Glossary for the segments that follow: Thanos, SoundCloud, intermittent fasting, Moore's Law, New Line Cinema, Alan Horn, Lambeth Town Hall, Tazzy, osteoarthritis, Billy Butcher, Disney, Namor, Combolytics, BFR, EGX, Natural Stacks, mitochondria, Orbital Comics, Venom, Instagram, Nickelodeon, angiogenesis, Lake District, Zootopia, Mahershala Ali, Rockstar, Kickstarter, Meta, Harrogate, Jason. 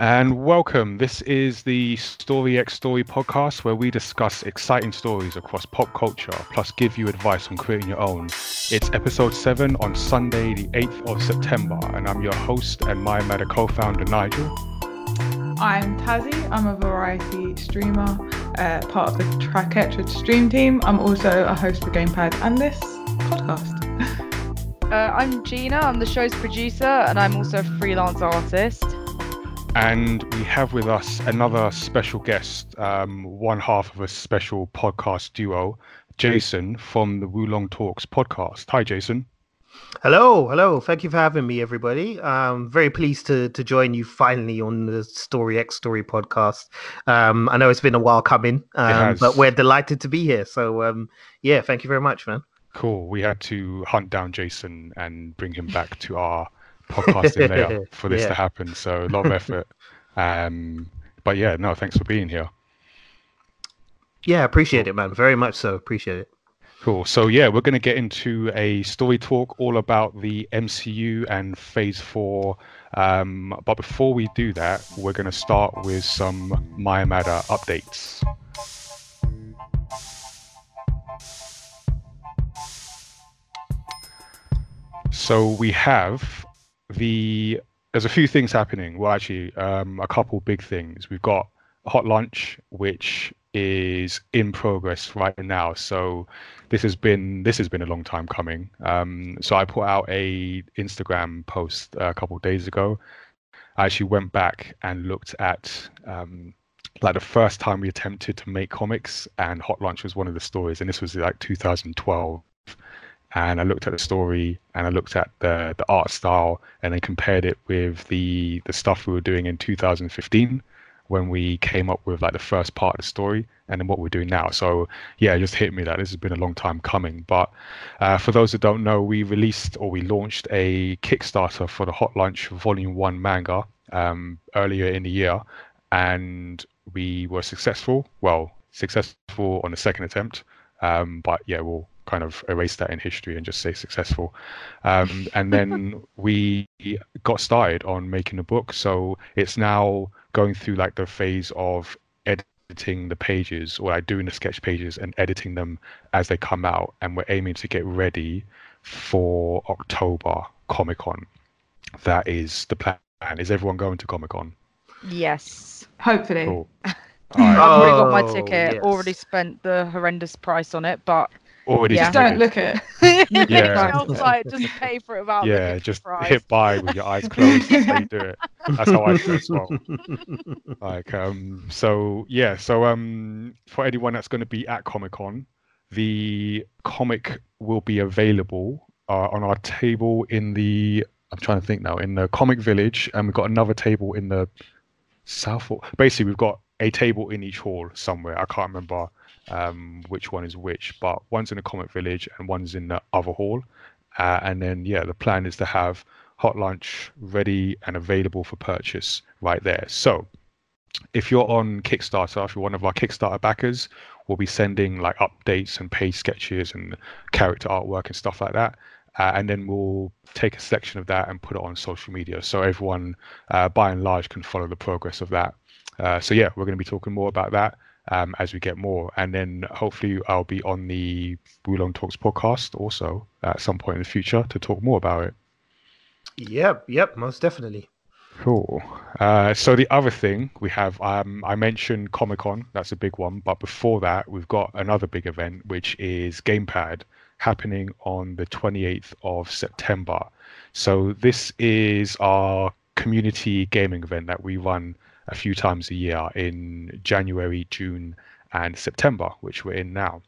and welcome. This is the Story X Story podcast, where we discuss exciting stories across pop culture, plus give you advice on creating your own. It's episode 7 on Sunday, the 8th of September, and I'm your host and my Meta co-founder, Nigel. I'm Tazzy. I'm a variety streamer, part of the Tracketridge stream team. I'm also a host for Gamepad and this podcast. I'm Gina, I'm the show's producer, and I'm also a freelance artist. And we have with us another special guest, one half of a special podcast duo, Jason from the Wulong Talks podcast. Hi, Jason. Hello. Thank you for having me, everybody. I'm very pleased to join you finally on the Story X Story podcast. I know it's been a while coming, but we're delighted to be here. So, yeah, thank you very much, man. Cool. We had to hunt down Jason and bring him back to our podcasting layer for this to happen. So a lot of effort. But yeah, no, thanks for being here. Yeah, appreciate it, man. Very much so. Appreciate it. Cool. So yeah, we're going to get into a story talk all about the MCU and Phase 4. But before we do that, we're going to start with some Miyamada updates. So we have there's a few things happening. Well, actually, a couple big things. We've got Hot Lunch, which is in progress right now. So this has been a long time coming. So I put out a Instagram post a couple of days ago. I actually went back and looked at like the first time we attempted to make comics, and Hot Lunch was one of the stories. And this was like 2012. And I looked at the story and I looked at the art style and then compared it with the stuff we were doing in 2015 when we came up with like the first part of the story and then what we're doing now. So yeah, it just hit me that this has been a long time coming. But for those that don't know, we launched a Kickstarter for the Hot Lunch Volume 1 manga earlier in the year, and we were successful on the second attempt. But yeah, we'll kind of erase that in history and just say successful. And then we got started on making the book. So it's now going through like the phase of editing the pages, or like doing the sketch pages and editing them as they come out. And we're aiming to get ready for October Comic-Con. That is the plan. Is everyone going to Comic-Con? Yes. Hopefully. Cool. I've already got my ticket, already spent the horrendous price on it, but... Just don't look at it. Just pay for it without looking just surprised. Hit buy with your eyes closed. That's how you do it. That's how I do it as well. For anyone that's going to be at Comic-Con, the comic will be available on our table in the... I'm trying to think now. In the Comic Village, and we've got another table in the South Hall. Basically, we've got a table in each hall somewhere. I can't remember which one is which, but one's in the Comic Village and one's in the other hall. And then, yeah, the plan is to have Hot Lunch ready and available for purchase right there. So if you're on Kickstarter, if you're one of our Kickstarter backers, we'll be sending like updates and page sketches and character artwork and stuff like that. And then we'll take a selection of that and put it on social media. So everyone, by and large, can follow the progress of that. So yeah, we're going to be talking more about that as we get more, and then hopefully I'll be on the Wulong Talks podcast also at some point in the future to talk more about it. Yep, most definitely. Cool. So the other thing we have, I mentioned Comic-Con, that's a big one, but before that we've got another big event, which is Gamepad, happening on the 28th of September. So this is our community gaming event that we run a few times a year in January, June, and September, which we're in now.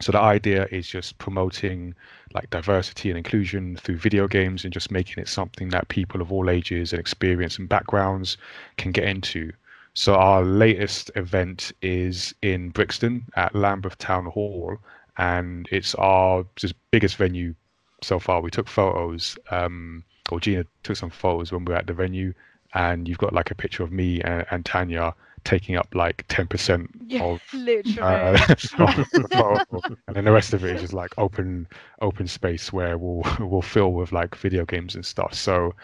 So the idea is just promoting like diversity and inclusion through video games and just making it something that people of all ages and experience and backgrounds can get into. So our latest event is in Brixton at Lambeth Town Hall, and it's our just biggest venue so far. We took photos, or Gina took some photos when we were at the venue, and you've got like a picture of me and Tanya taking up like 10% of literally. And then the rest of it is just like open space where we'll fill with like video games and stuff. So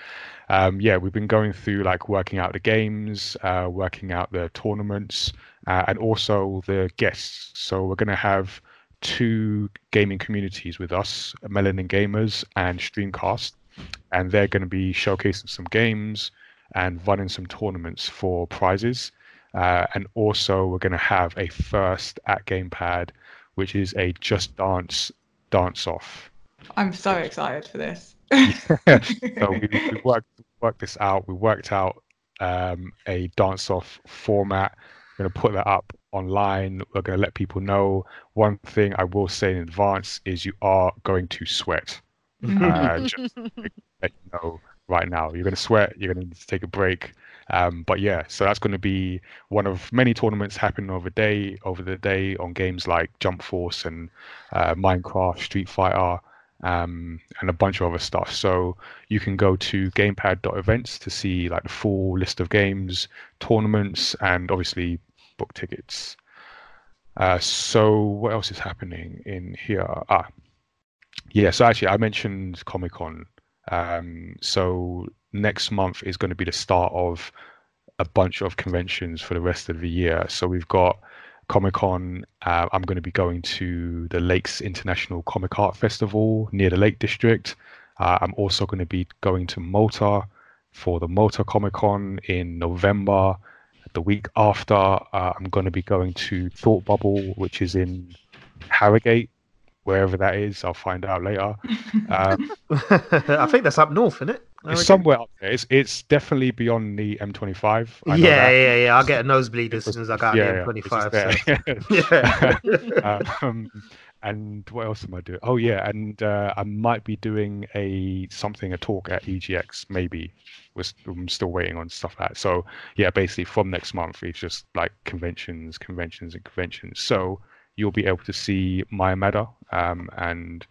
yeah, we've been going through like working out the games, working out the tournaments, and also the guests. So we're going to have two gaming communities with us, Melanin Gamers and Streamcast, and they're going to be showcasing some games and running some tournaments for prizes. And also we're going to have a first at Gamepad, which is a Just Dance dance-off. I'm so excited for this. So we worked this out. We worked out a dance-off format. We're going to put that up online. We're going to let people know. One thing I will say in advance is you are going to sweat. Just let you know right now, you're going to sweat, you're going to take a break, but yeah, so that's going to be one of many tournaments happening over the day on games like Jump Force and Minecraft, Street Fighter, and a bunch of other stuff. So you can go to gamepad.events to see like the full list of games, tournaments, and obviously book tickets. So what else is happening in here? Yeah, so actually I mentioned Comic-Con. So next month is going to be the start of a bunch of conventions for the rest of the year. So we've got Comic-Con. I'm going to be going to the Lakes International Comic Art Festival near the Lake District. I'm also going to be going to Malta for the Malta Comic-Con in November. The week after, I'm going to be going to Thought Bubble, which is in Harrogate. Wherever that is, I'll find out later. I think that's up north, isn't it? It's somewhere up there. It's definitely beyond the M25. Yeah. I'll get a nosebleed as soon as I got the M25. So. And what else am I doing? Oh, yeah, and I might be doing a talk at EGX, maybe. I'm still waiting on stuff like that. So, yeah, basically from next month, it's just like conventions. So you'll be able to see Miyamada and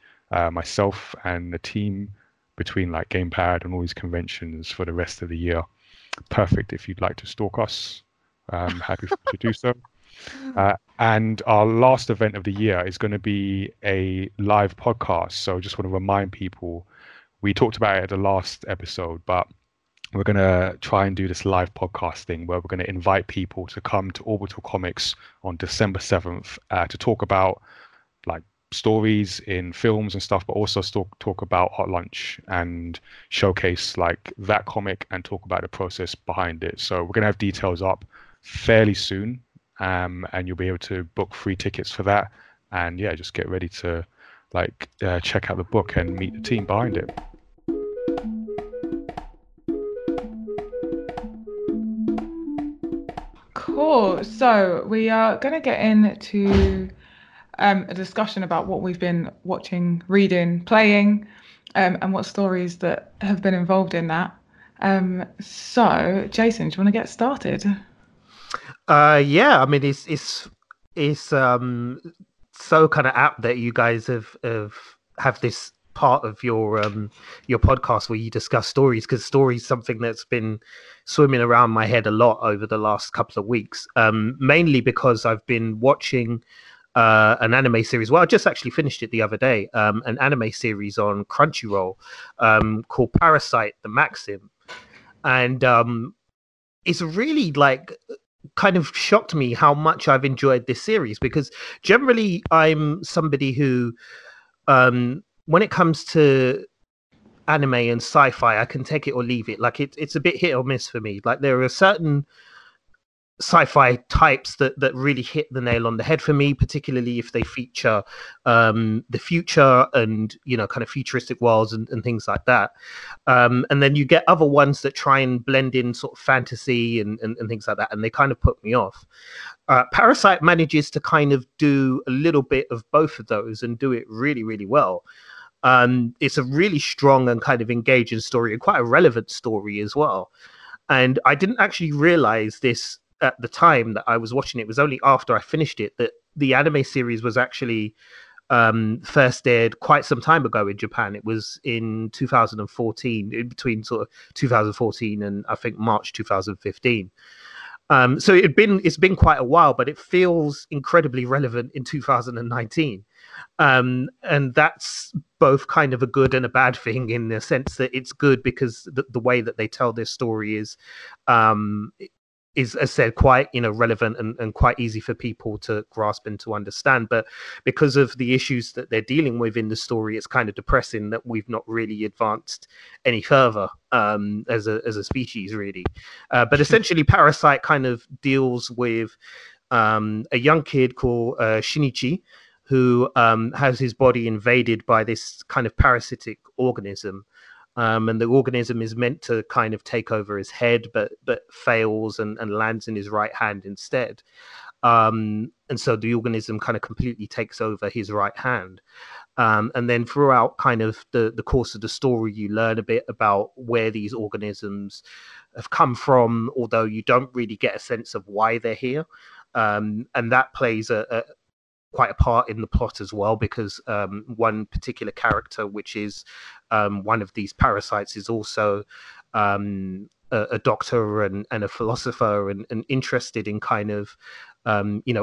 myself and the team between like Gamepad and all these conventions for the rest of the year. Perfect if you'd like to stalk us. Happy to do so. And our last event of the year is going to be a live podcast. So just want to remind people, we talked about it at the last episode, but we're going to try and do this live podcast thing where we're going to invite people to come to Orbital Comics on December 7th to talk about like stories in films and stuff, but also talk about Hot Lunch and showcase like that comic and talk about the process behind it. So we're going to have details up fairly soon, and you'll be able to book free tickets for that. And yeah, just get ready to like check out the book and meet the team behind it. Cool. So we are going to get into a discussion about what we've been watching, reading, playing, and what stories that have been involved in that. So, Jason, do you want to get started? Yeah, I mean, it's so kind of apt that you guys have this part of your podcast where you discuss stories, because stories something that's been swimming around my head a lot over the last couple of weeks, mainly because I've been watching an anime series. Well, I just actually finished it the other day, an anime series on Crunchyroll called Parasite the Maxim, and it's really like kind of shocked me how much I've enjoyed this series, because generally I'm somebody who when it comes to anime and sci-fi, I can take it or leave it. Like it's a bit hit or miss for me. Like there are certain sci-fi types that really hit the nail on the head for me, particularly if they feature the future and, you know, kind of futuristic worlds and things like that. And then you get other ones that try and blend in sort of fantasy and things like that, and they kind of put me off. Parasite manages to kind of do a little bit of both of those and do it really, really well. It's a really strong and kind of engaging story, and quite a relevant story as well. And I didn't actually realize this at the time that I was watching it. It was only after I finished it that the anime series was actually first aired quite some time ago in Japan. It was in 2014, in between sort of 2014 and I think March 2015. So it's been quite a while, but it feels incredibly relevant in 2019. And that's both kind of a good and a bad thing, in the sense that it's good because the way that they tell this story is, as I said, quite, relevant and quite easy for people to grasp and to understand. But because of the issues that they're dealing with in the story, it's kind of depressing that we've not really advanced any further as a species, really. But essentially, Parasite kind of deals with a young kid called Shinichi, who has his body invaded by this kind of parasitic organism. And the organism is meant to kind of take over his head, but fails and lands in his right hand instead. And so the organism kind of completely takes over his right hand. And then throughout kind of the course of the story, you learn a bit about where these organisms have come from, although you don't really get a sense of why they're here. And that plays quite a part in the plot as well, because one particular character, which is one of these parasites, is also a doctor and a philosopher and interested in kind of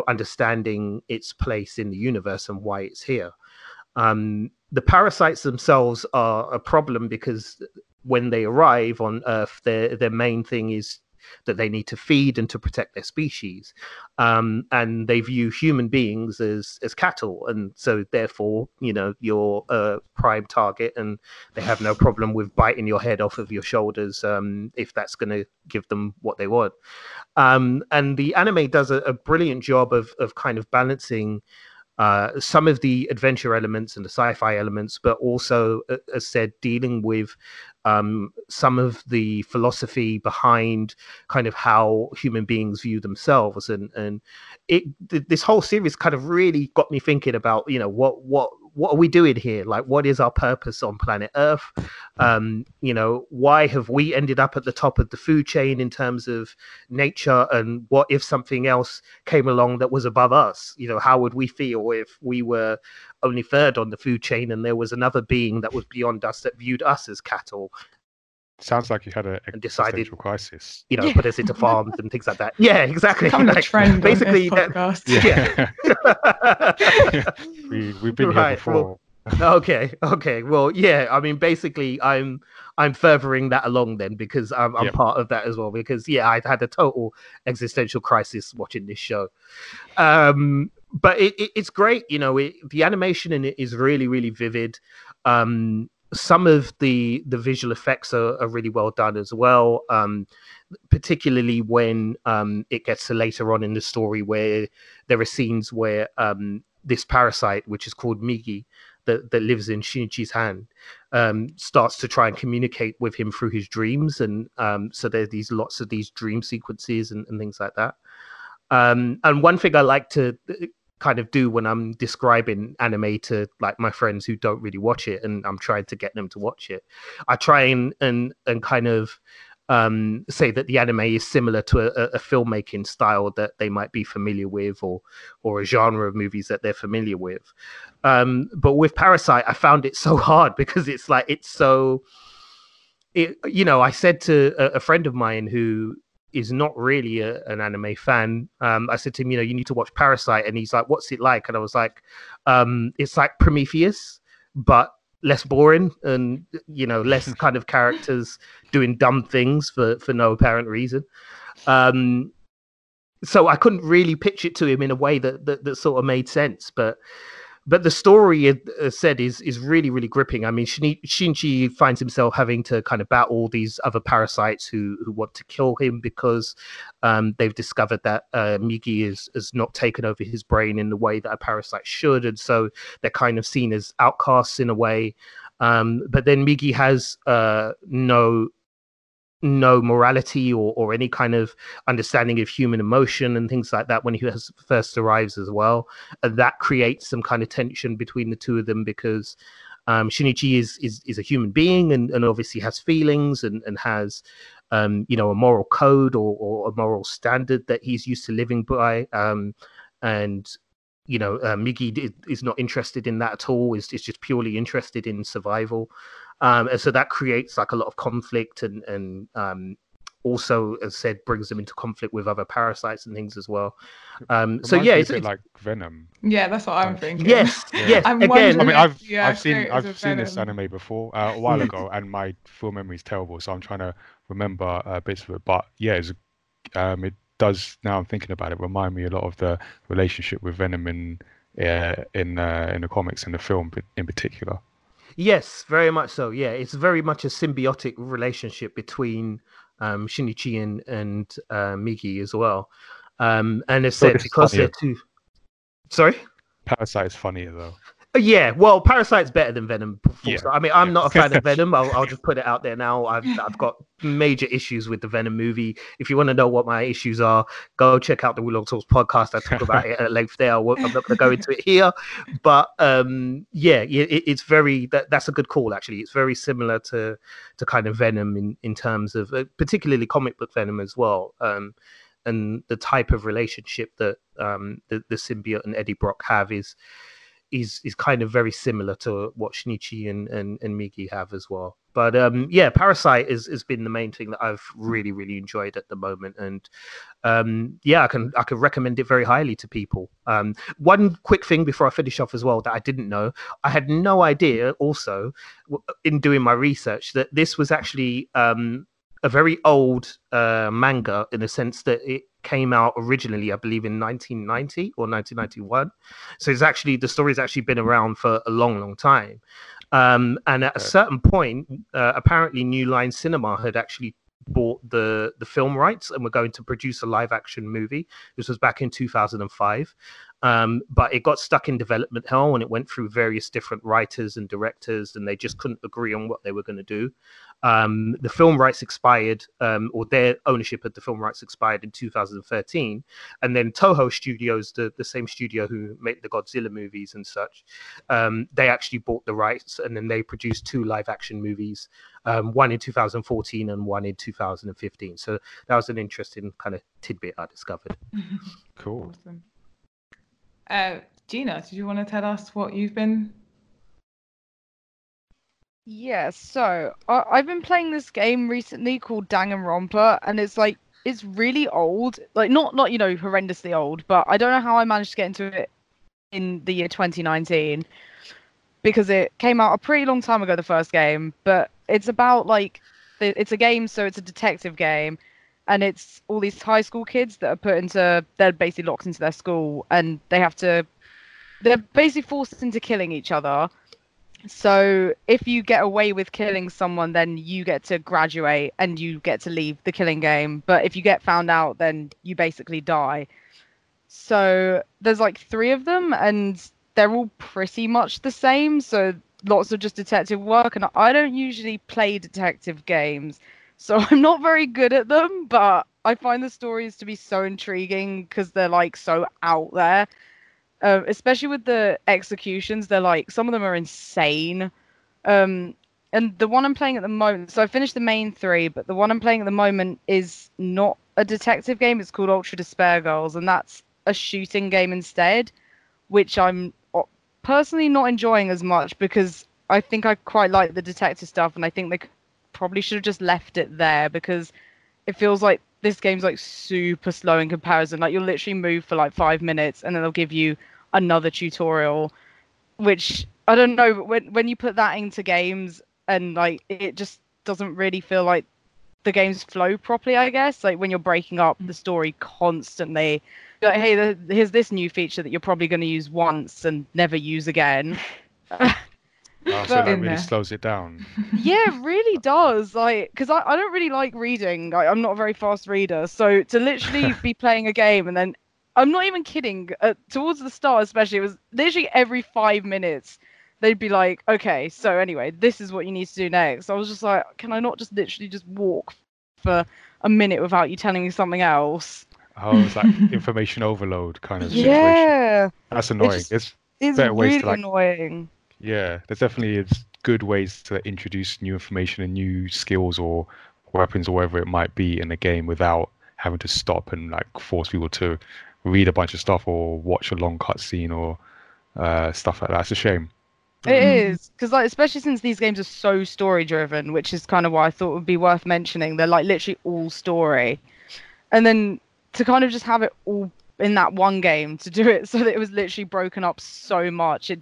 understanding its place in the universe and why it's here. The parasites themselves are a problem because when they arrive on Earth, their main thing is that they need to feed and to protect their species, and they view human beings as cattle, and so therefore you're a prime target, and they have no problem with biting your head off of your shoulders if that's going to give them what they want. And the anime does a brilliant job of kind of balancing some of the adventure elements and the sci-fi elements, but also, as said, dealing with some of the philosophy behind kind of how human beings view themselves. And this whole series kind of really got me thinking about, what are we doing here? Like, what is our purpose on planet Earth? Why have we ended up at the top of the food chain in terms of nature? And what if something else came along that was above us? How would we feel if we were only third on the food chain and there was another being that was beyond us that viewed us as cattle? Sounds like you had an existential crisis. Put us into farms and things like that. Yeah, exactly. Like, basically, We've been here before. Well, okay. Well, yeah. I mean, basically, I'm furthering that along then, because I'm part of that as well. Because I've had a total existential crisis watching this show. But it's great. The animation in it is really, really vivid. Some of the visual effects are really well done as well, particularly when it gets to later on in the story where there are scenes where this parasite, which is called Migi, that lives in Shinichi's hand, starts to try and communicate with him through his dreams. And so there's lots of these dream sequences and things like that. And one thing I like to kind of do when I'm describing anime to like my friends who don't really watch it, and I'm trying to get them to watch it, I try and kind of say that the anime is similar to a filmmaking style that they might be familiar with, or a genre of movies that they're familiar with. But with Parasite, I found it so hard because I said to a friend of mine who is not really an anime fan. I said to him, you need to watch Parasite. And he's like, what's it like? And I was like, it's like Prometheus, but less boring and, less kind of characters doing dumb things for no apparent reason. So I couldn't really pitch it to him in a way that sort of made sense. But the story, as said, is really, really gripping. I mean, Shinichi finds himself having to kind of battle these other parasites who want to kill him because they've discovered that Migi is not taken over his brain in the way that a parasite should. And so they're kind of seen as outcasts in a way. But then Migi has no morality or any kind of understanding of human emotion and things like that when he first arrives as well, and that creates some kind of tension between the two of them, because Shinichi is a human being and obviously has feelings and has a moral code or a moral standard that he's used to living by, Migi is not interested in that at all, is just purely interested in survival. And so that creates like a lot of conflict and also, as said, brings them into conflict with other parasites and things as well. So yeah, it's a bit like Venom. Yeah, that's what I'm thinking. Yes, yes. Again, I mean, I've seen this anime before a while ago, and my full memory is terrible, so I'm trying to remember bits of it. But yeah, it's, it does. Now I'm thinking about it, remind me a lot of the relationship with Venom in the comics and the film in particular. Yes, very much so. Yeah, it's very much a symbiotic relationship between Shinichi and Migi as well. And it's said because they're two. Sorry? Parasite's funnier though. Yeah, well, Parasite's better than Venom. Yeah. I mean, I'm not a fan of Venom. I'll just put it out there now. I've got major issues with the Venom movie. If you want to know what my issues are, go check out the Wulong Talks podcast. I talk about it at length there. I'm not going to go into it here. But yeah, it's very... That's a good call, actually. It's very similar to kind of Venom in terms of... particularly comic book Venom as well. And the type of relationship that the symbiote and Eddie Brock have is kind of very similar to what Shinichi and Migi have as well. But yeah, Parasite has been the main thing that I've really enjoyed at the moment, and yeah, I can recommend it very highly to people. One quick thing before I finish off as well that I didn't know, I had no idea also in doing my research that this was actually a very old manga, in the sense that it came out originally, I believe, in 1990 or 1991. So it's actually, the story's actually been around for a long time. And at a certain point, apparently New Line Cinema had actually bought the film rights and were going to produce a live action movie. This was back in 2005. But it got stuck in development hell, and it went through various different writers and directors, and they just couldn't agree on what they were going to do. The film rights expired, or their ownership of the film rights expired in 2013. And then Toho Studios, the same studio who made the Godzilla movies and such, they actually bought the rights, and then they produced two live action movies, one in 2014 and one in 2015. So that was an interesting kind of tidbit I discovered. Cool. Awesome. Gina, did you want to tell us what you've been... Yeah, so I've been playing this game recently called Danganronpa, and it's like, it's really old, like not you know, horrendously old, but I don't know how I managed to get into it in the year 2019, because it came out a pretty long time ago, the first game. But it's about, like, it's a game, so it's a detective game, and it's all these high school kids that are they're basically locked into their school, and they're basically forced into killing each other. So if you get away with killing someone, then you get to graduate and you get to leave the killing game. But if you get found out, then you basically die. So there's like three of them, and they're all pretty much the same. So lots of just detective work. And I don't usually play detective games, so I'm not very good at them. But I find the stories to be so intriguing because they're like so out there. Especially with the executions, they're like, some of them are insane. And the one I'm playing at the moment, so I finished the main three, but the one I'm playing at the moment is not a detective game. It's called Ultra Despair Girls, and that's a shooting game instead, which I'm personally not enjoying as much, because I think I quite like the detective stuff, and I think they probably should have just left it there, because it feels like this game's like super slow in comparison. Like, you'll literally move for like 5 minutes, and then they'll give you another tutorial, which I don't know. But when you put that into games, and like, it just doesn't really feel like the games flow properly, I guess. Like, when you're breaking up the story constantly, you're like, hey, here's this new feature that you're probably going to use once and never use again. Oh, so that really slows it down. Yeah, it really does. Like, because I don't really like reading. I'm not a very fast reader. So to literally be playing a game, and then, I'm not even kidding, towards the start especially, it was literally every 5 minutes, they'd be like, okay, so anyway, this is what you need to do next. I was just like, can I not just literally just walk for a minute without you telling me something else? Oh, it's like information overload kind of situation. Yeah. That's annoying. It's better really ways to, like... annoying. Yeah, there definitely is good ways to introduce new information and new skills or weapons or whatever it might be in the game without having to stop and like force people to read a bunch of stuff or watch a long cutscene or stuff like that. It's a shame. It is, because like, especially since these games are so story-driven, which is kind of why I thought it would be worth mentioning. They're like literally all story. And then to kind of just have it all in that one game, to do it so that it was literally broken up so much, it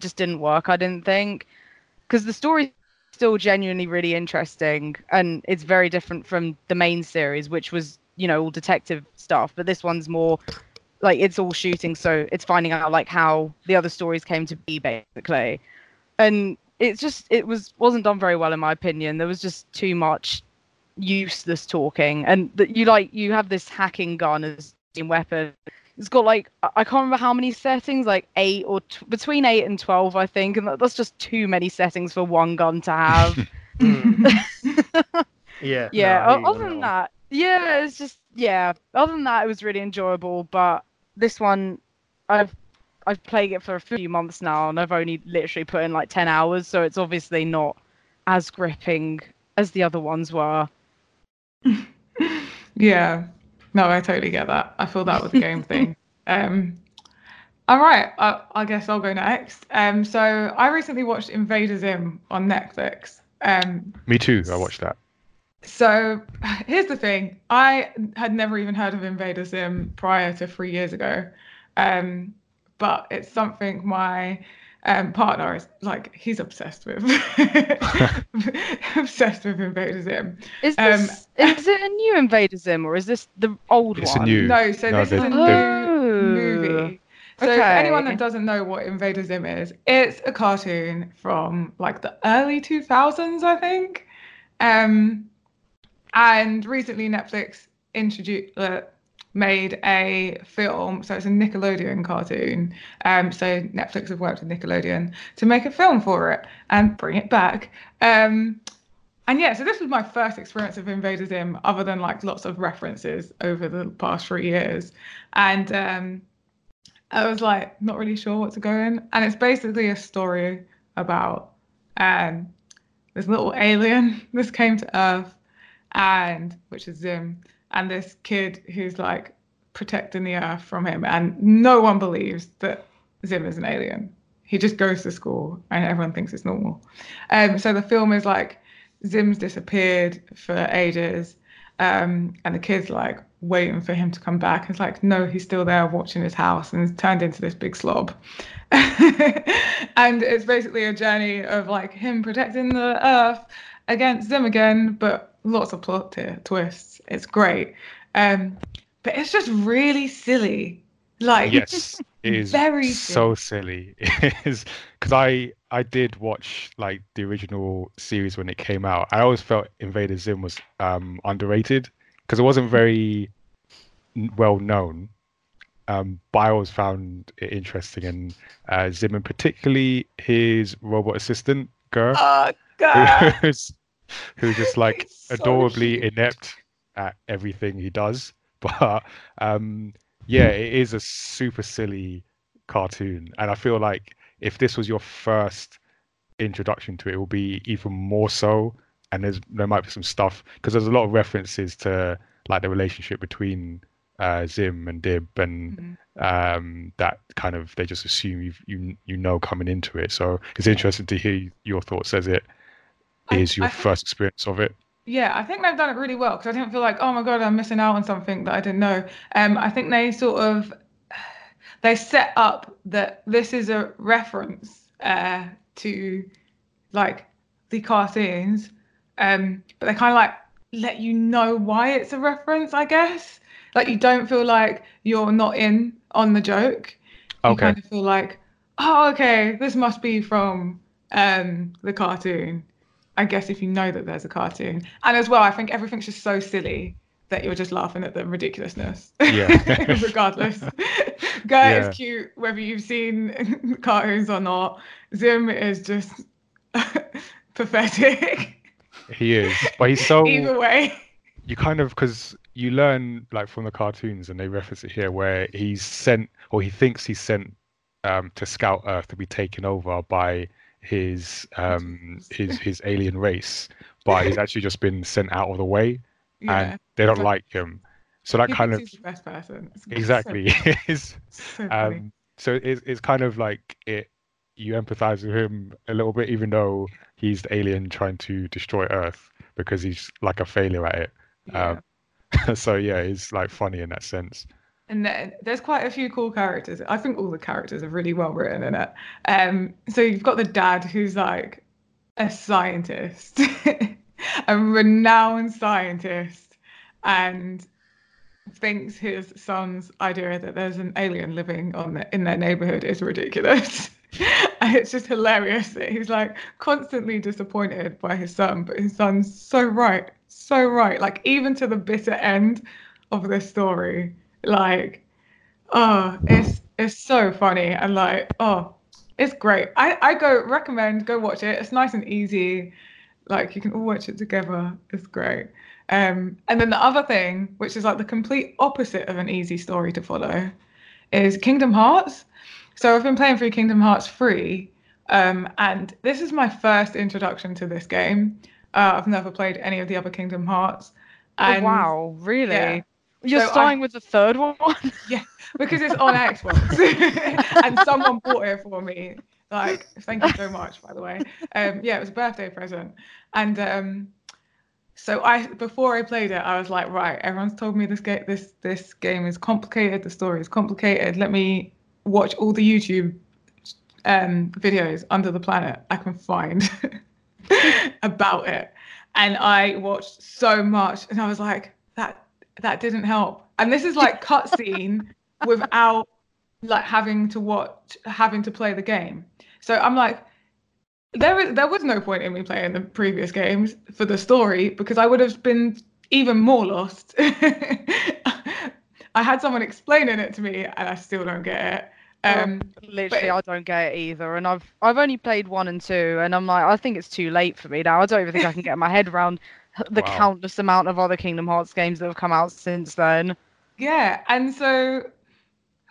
just didn't work, I didn't think. Because the story's still genuinely really interesting, and it's very different from the main series, which was, you know, all detective stuff. But this one's more... like, it's all shooting, so it's finding out, like, how the other stories came to be, basically. And it's just, it wasn't done very well, in my opinion. There was just too much useless talking. And that you have this hacking gun as a weapon. It's got, like, I can't remember how many settings, like, between 8 and 12, I think. And that's just too many settings for one gun to have. Yeah. Yeah, other than that, it was really enjoyable, but... this one, I've played it for a few months now, and I've only literally put in like 10 hours, so it's obviously not as gripping as the other ones were. Yeah. No, I totally get that. I feel that with the game thing. All right, I guess I'll go next. So I recently watched Invader Zim on Netflix. Me too, I watched that. So here's the thing. I had never even heard of Invader Zim prior to 3 years ago. But it's something my partner is like, he's obsessed with. Obsessed with Invader Zim. Is it a new Invader Zim, or is this the old one? It's new. No, so this is a new movie. So for anyone that doesn't know what Invader Zim is, it's a cartoon from like the early 2000s, I think. And recently Netflix made a film, so it's a Nickelodeon cartoon. So Netflix have worked with Nickelodeon to make a film for it and bring it back. And yeah, so this was my first experience of Invader Zim, other than like lots of references over the past 3 years. And I was like, not really sure what to go in. And it's basically a story about this little alien, this came to Earth, and which is Zim, and this kid who's like protecting the Earth from him, and no one believes that Zim is an alien. He just goes to school and everyone thinks it's normal. So the film is like Zim's disappeared for ages, and the kid's like waiting for him to come back. It's like, no, he's still there watching his house, and it's turned into this big slob. And it's basically a journey of like him protecting the Earth against Zim again, but lots of plot twists. It's great. But it's just really silly. Like, yes, it is very so silly. It is, because I did watch like the original series when it came out. I always felt Invader Zim was underrated, because it wasn't very well known. But I always found it interesting, and Zim, and particularly his robot assistant girl, who's just like so adorably inept at everything he does. But yeah, it is a super silly cartoon, and I feel like if this was your first introduction to it, it will be even more so. And there might be some stuff, because there's a lot of references to like the relationship between Zim and Dib, and that kind of, they just assume you know coming into it. So it's interesting to hear your thoughts as it is your first experience of it. Yeah, I think they've done it really well, because I didn't feel like, oh my god, I'm missing out on something that I didn't know. I think they sort of set up that this is a reference to like the cartoons, but they kind of like let you know why it's a reference, I guess. Like, you don't feel like you're not in on the joke. Okay. You kind of feel like, oh, okay, this must be from the cartoon. I guess if you know that there's a cartoon. And as well, I think everything's just so silly that you're just laughing at the ridiculousness. Yeah. Regardless. Guy is cute, whether you've seen cartoons or not. Zim is just pathetic. He is. But he's so... Either way. You kind of... because you learn like from the cartoons, and they reference it here, where he's sent, or he thinks he's sent to scout Earth to be taken over by his alien race, but he's actually just been sent out of the way, and they don't like him. So that kind of, he's the best person. Exactly. So it's kind of like it you empathize with him a little bit, even though he's the alien trying to destroy Earth because he's like a failure at it. Yeah. So yeah, it's like funny in that sense. And there's quite a few cool characters. I think all the characters are really well written in it. So you've got the dad who's like a scientist, a renowned scientist, and thinks his son's idea that there's an alien living in their neighborhood is ridiculous. And it's just hilarious. He's like constantly disappointed by his son, but his son's so right, like even to the bitter end of this story. Like, oh, it's so funny, and like, oh, it's great. I recommend watch it. It's nice and easy, like you can all watch it together. It's great. And then the other thing, which is like the complete opposite of an easy story to follow, is Kingdom Hearts. So I've been playing through Kingdom Hearts 3, and this is my first introduction to this game. I've never played any of the other Kingdom Hearts. And, oh, wow, really? Yeah. You're starting with the third one? Yeah, because it's on Xbox. And someone bought it for me. Like, thank you so much, by the way. Yeah, it was a birthday present. And so before I played it, I was like, right, everyone's told me this game is complicated, the story is complicated. Let me watch all the YouTube videos under the planet I can find about it. And I watched so much, and I was like, that didn't help. And this is like cutscene without like having to play the game. So I'm like, there was no point in me playing the previous games for the story, because I would have been even more lost. I had someone explaining it to me, and I still don't get it. Literally, I don't get it either. And I've only played 1 and 2, and I'm like, I think it's too late for me now. I don't even think I can get my head around the countless amount of other Kingdom Hearts games that have come out since then. Yeah, and so,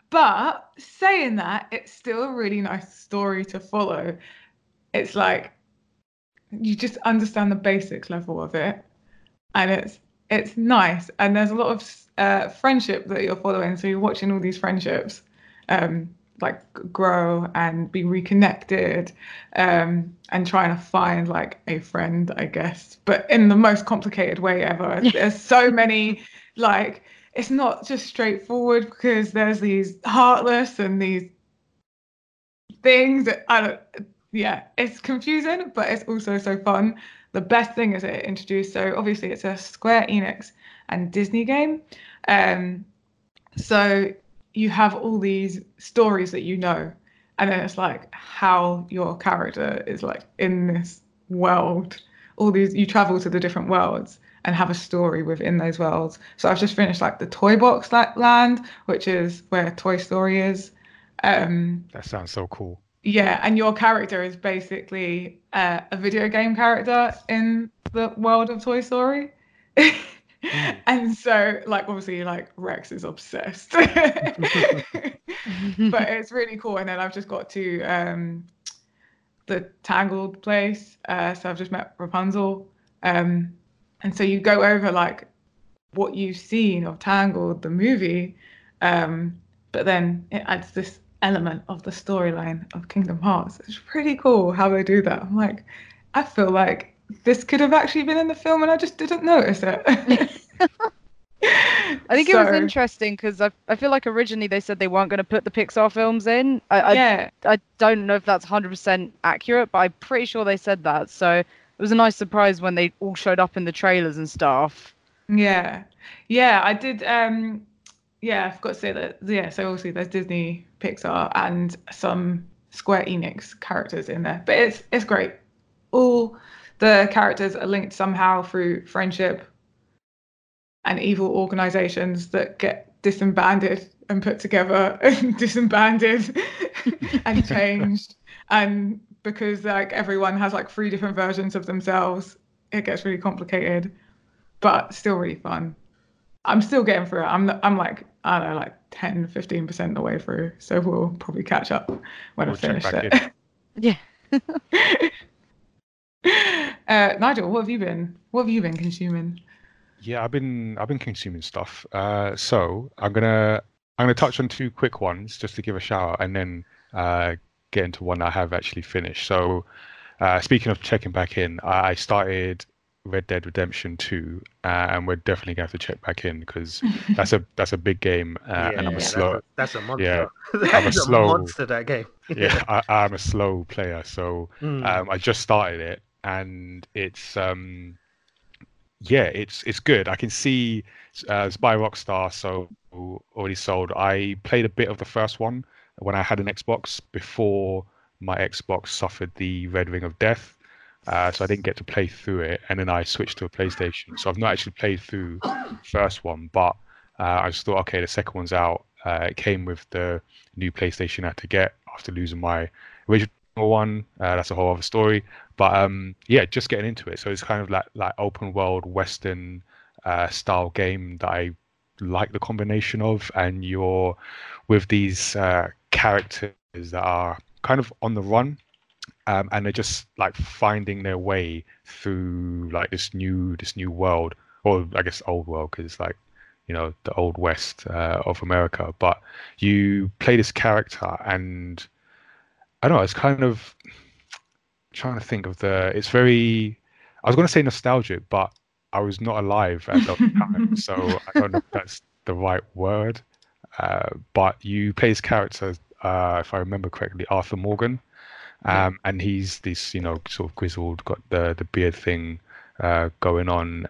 but saying that, it's still a really nice story to follow. It's like, you just understand the basic level of it, and it's nice. And there's a lot of friendship that you're following, so you're watching all these friendships like grow and be reconnected, and trying to find like a friend, I guess, but in the most complicated way ever. There's so many, like, it's not just straightforward, because there's these heartless and these things that it's confusing, but it's also so fun. The best thing is it introduced, so obviously it's a Square Enix and Disney game, so you have all these stories that you know, and then it's like how your character is like in this world. All these, you travel to the different worlds and have a story within those worlds. So I've just finished like the Toy Box Land, which is where Toy Story is. That sounds so cool. Yeah, and your character is basically a video game character in the world of Toy Story. And so, like, obviously, like, Rex is obsessed. But it's really cool. And then I've just got to the Tangled place. So I've just met Rapunzel. And so you go over, like, what you've seen of Tangled, the movie. But then it adds this element of the storyline of Kingdom Hearts. It's pretty cool how they do that. I'm like, I feel like this could have actually been in the film, and I just didn't notice it. I think it was interesting, because I feel like originally they said they weren't going to put the Pixar films in. I don't know if that's 100% accurate, but I'm pretty sure they said that. So it was a nice surprise when they all showed up in the trailers and stuff. Yeah, I did. Yeah, I forgot to say that. Yeah, so obviously there's Disney, Pixar, and some Square Enix characters in there, but it's great. All the characters are linked somehow through friendship and evil organizations that get disbanded and put together and disbanded and changed. And because like everyone has like 3 different versions of themselves, it gets really complicated, but still really fun. I'm still getting through it. I'm like, I don't know, like 10, 15% the way through. So we'll probably catch up when I finish it. Yeah. Nigel, what have you been consuming? Yeah, I've been consuming stuff. So I'm gonna touch on 2 quick ones just to give a shout out, and then getting to one I have actually finished. So speaking of checking back in, I started Red Dead Redemption 2, and we're definitely going to have to check back in because that's a big game, and I'm a slow. That's a monster. Yeah, I'm a slow monster. That game. Yeah, I'm a slow player, so I just started it, and it's it's good. I can see it's by Rockstar, so already sold. I played a bit of the first one when I had an Xbox before my Xbox suffered the red ring of death. So I didn't get to play through it, and then I switched to a PlayStation. So I've not actually played through the first one, but I just thought, okay, the second one's out. It came with the new PlayStation I had to get after losing my original one. That's a whole other story. But just getting into it. So it's kind of like open world Western style game that I like the combination of, and you're with these characters that are kind of on the run. And they're just like finding their way through like this new world, or I guess old world, because it's like, you know, the old West of America. But you play this character, and I don't know, it's kind of trying to think of it's very, I was going to say nostalgic, but I was not alive at that time, so I don't know if that's the right word. But you play this character, if I remember correctly, Arthur Morgan. And he's this, you know, sort of grizzled, got the beard thing going on.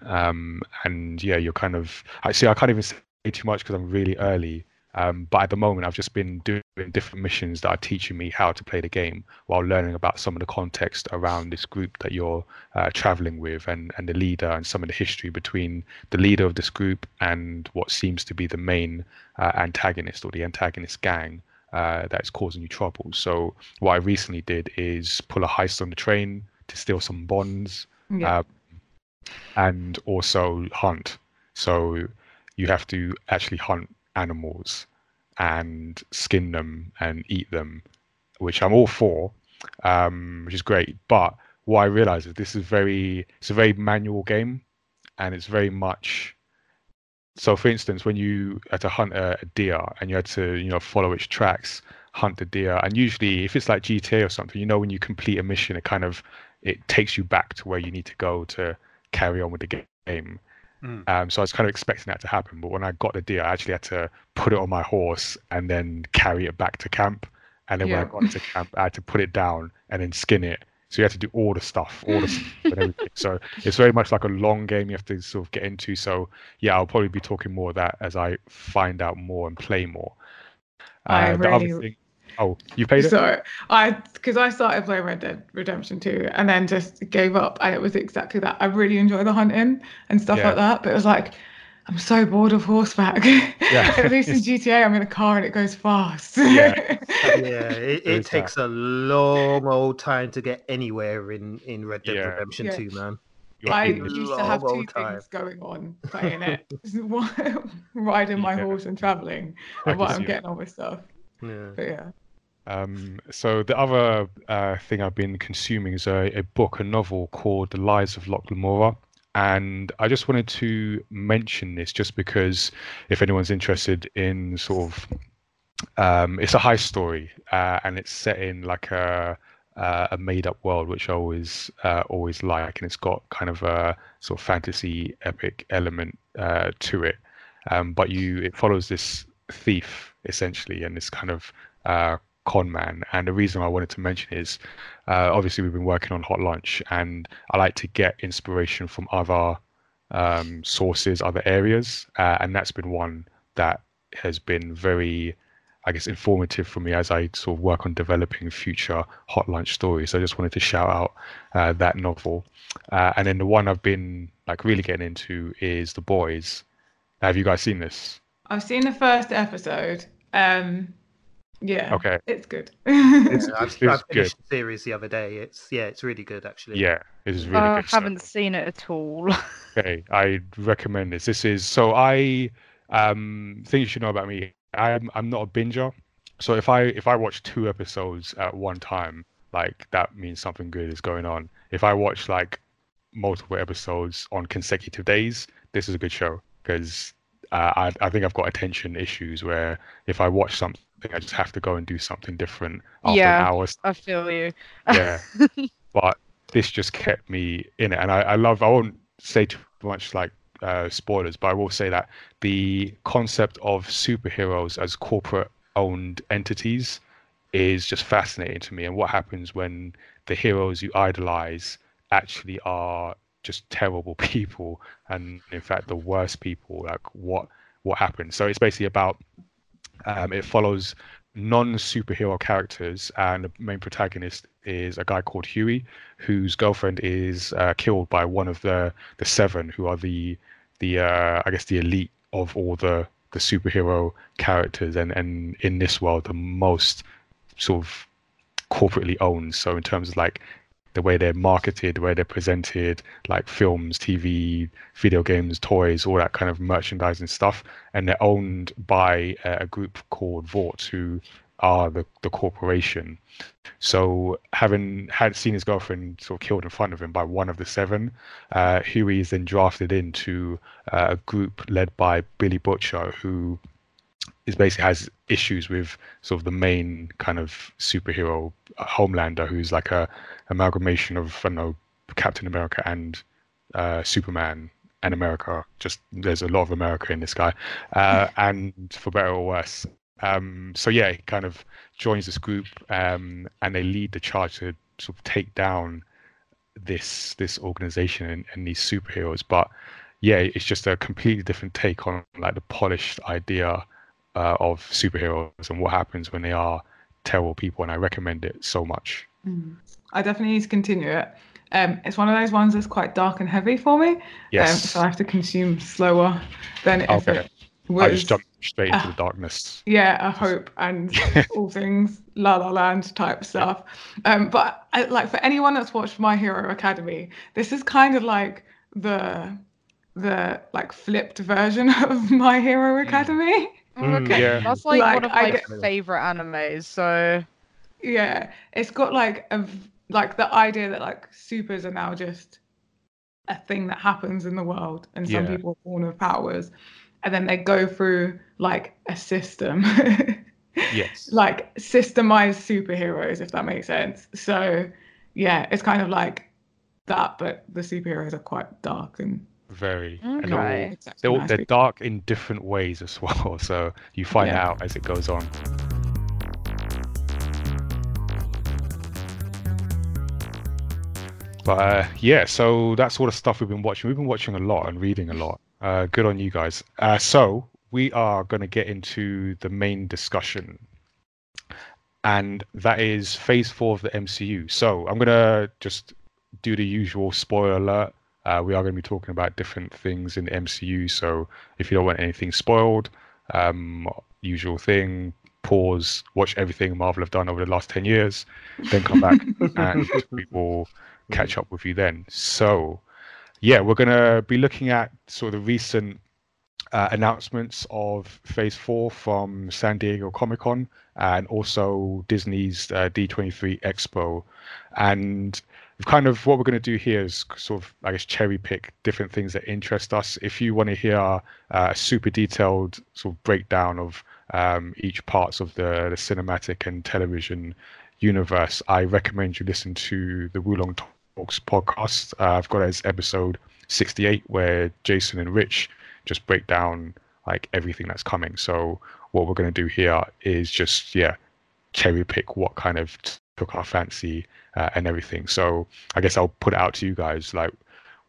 You're kind of... I can't even say too much because I'm really early. But at the moment, I've just been doing different missions that are teaching me how to play the game while learning about some of the context around this group that you're traveling with, and the leader, and some of the history between the leader of this group and what seems to be the main antagonist, or the antagonist gang. That's causing you trouble. So what I recently did is pull a heist on the train to steal some bonds, and also hunt. So you have to actually hunt animals and skin them and eat them, which I'm all for, which is great. But what I realized is it's a very manual game, and it's very much... So, for instance, when you had to hunt a deer, and you had to, you know, follow its tracks, hunt the deer, and usually, if it's like GTA or something, you know, when you complete a mission, it takes you back to where you need to go to carry on with the game. So I was kind of expecting that to happen, but when I got the deer, I actually had to put it on my horse and then carry it back to camp. And then when I got to camp, I had to put it down and then skin it. So you have to do all the stuff and everything. So it's very much like a long game you have to sort of get into. So yeah, I'll probably be talking more of that as I find out more and play more. You played it? Sorry, because I started playing Red Dead Redemption 2 and then just gave up. And it was exactly that. I really enjoy the hunting and stuff like that. But it was like, I'm so bored of horseback. Yeah. At least in GTA, I'm in a car and it goes fast. It takes a long old time to get anywhere in Red Dead Redemption 2, man. I used to have two things going on playing it. Riding my horse and travelling, and what I'm getting on with stuff. Yeah. But yeah. So the other thing I've been consuming is a novel called The Lies of Locke Lamora. And I just wanted to mention this just because if anyone's interested in sort of, it's a heist story, and it's set in like a made up world, which I always like. And it's got kind of a sort of fantasy epic element to it. But it follows this thief essentially, and this kind of con man. And the reason I wanted to mention is obviously we've been working on Hot Lunch, and I like to get inspiration from other sources, other areas, and that's been one that has been very, I guess, informative for me as I sort of work on developing future Hot Lunch stories. So I just wanted to shout out that novel, and then the one I've been like really getting into is The Boys. Now, have you guys seen this? I've seen the first episode. Yeah. Okay. It's good. I finished the series the other day. It's really good actually. Yeah, it is really good. I haven't seen it at all. Okay, I recommend this. This is thing you should know about me. I'm not a binger, so if I watch two episodes at one time, like that means something good is going on. If I watch like multiple episodes on consecutive days, this is a good show because I think I've got attention issues where if I watch something think I just have to go and do something different after an hour. I feel you. Yeah. But this just kept me in it. And I won't say too much like spoilers, but I will say that the concept of superheroes as corporate owned entities is just fascinating to me, and what happens when the heroes you idolize actually are just terrible people, and in fact the worst people, like what happens. So it's basically about it follows non-superhero characters, and the main protagonist is a guy called Huey, whose girlfriend is killed by one of the Seven, who are the I guess the elite of all the superhero characters, and in this world the most sort of corporately owned. So in terms of like the way they're marketed, the way they're presented, like films, TV, video games, toys, all that kind of merchandising stuff, and they're owned by a group called Vorts, who are the corporation. So having had seen his girlfriend sort of killed in front of him by one of the Seven, Huey is then drafted into a group led by Billy Butcher, who is basically has issues with sort of the main kind of superhero Homelander, who's like a amalgamation of, I don't know, Captain America and Superman and America. Just there's a lot of America in this guy, and for better or worse. So yeah, he kind of joins this group, and they lead the charge to sort of take down this organization and these superheroes. But yeah, it's just a completely different take on like the polished idea of superheroes and what happens when they are terrible people, and I recommend it so much. I definitely need to continue it. It's one of those ones that's quite dark and heavy for me. Yes. So I have to consume slower than if it was. I just jumped straight into the darkness. Yeah, I hope, and all things La La Land type stuff. But like for anyone that's watched My Hero Academy, this is kind of like the like flipped version of My Hero Academy. Okay, yeah. That's like one of my favorite animes. So yeah, it's got like the idea that like supers are now just a thing that happens in the world, and some people are born with powers, and then they go through like a system. Yes. Like systemized superheroes, if that makes sense. So yeah, it's kind of like that, but the superheroes are quite dark and very and they're dark in different ways as well, so you find out as it goes on. But so that's all the stuff we've been watching a lot and reading a lot. Good on you guys. So we are going to get into the main discussion, and that is phase 4 of the MCU. So I'm gonna just do the usual spoiler alert. We are going to be talking about different things in the MCU, so if you don't want anything spoiled, usual thing, pause, watch everything Marvel have done over the last 10 years, then come back and we will catch up with you then. So, yeah, we're going to be looking at sort of the recent announcements of Phase 4 from San Diego Comic-Con and also Disney's D23 Expo. And kind of what we're going to do here is sort of, I guess, cherry pick different things that interest us. If you want to hear a super detailed sort of breakdown of each parts of the cinematic and television universe, I recommend you listen to the Wulong Talks podcast. I've got it as episode 68, where Jason and Rich just break down like everything that's coming. So what we're going to do here is just cherry pick what kind of took our fancy and everything. So I guess I'll put it out to you guys, like,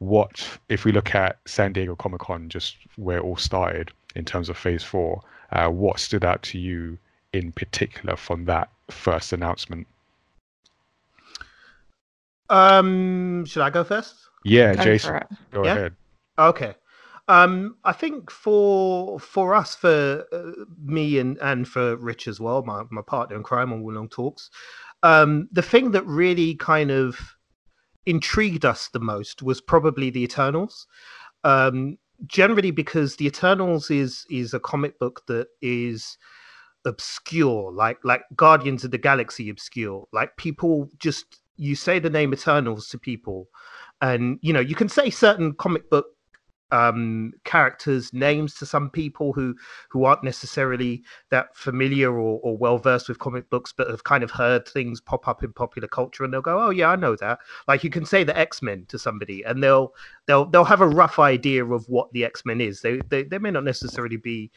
what if we look at San Diego Comic-Con, just where it all started in terms of phase 4, what stood out to you in particular from that first announcement? Should I go first? Jason, go ahead. Okay. I think for us, for me and for Rich as well, my partner in crime on Wulong Talks, the thing that really kind of intrigued us the most was probably the Eternals. Generally because the Eternals is a comic book that is obscure, like Guardians of the Galaxy obscure. Like, people just, you say the name Eternals to people, and you know, you can say certain comic book characters' names to some people who aren't necessarily that familiar or well-versed with comic books, but have kind of heard things pop up in popular culture, and they'll go, oh yeah, I know that. Like, you can say the X-Men to somebody and they'll have a rough idea of what the X-Men is. They may not necessarily be,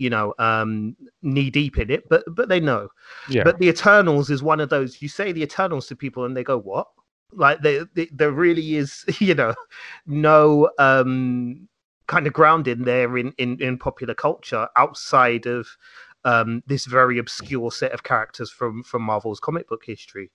knee deep in it, but they know. Yeah. But the Eternals is one of those. You say the Eternals to people and they go, what? Like, there really is, no kind of grounding there in popular culture outside of this very obscure set of characters from Marvel's comic book history.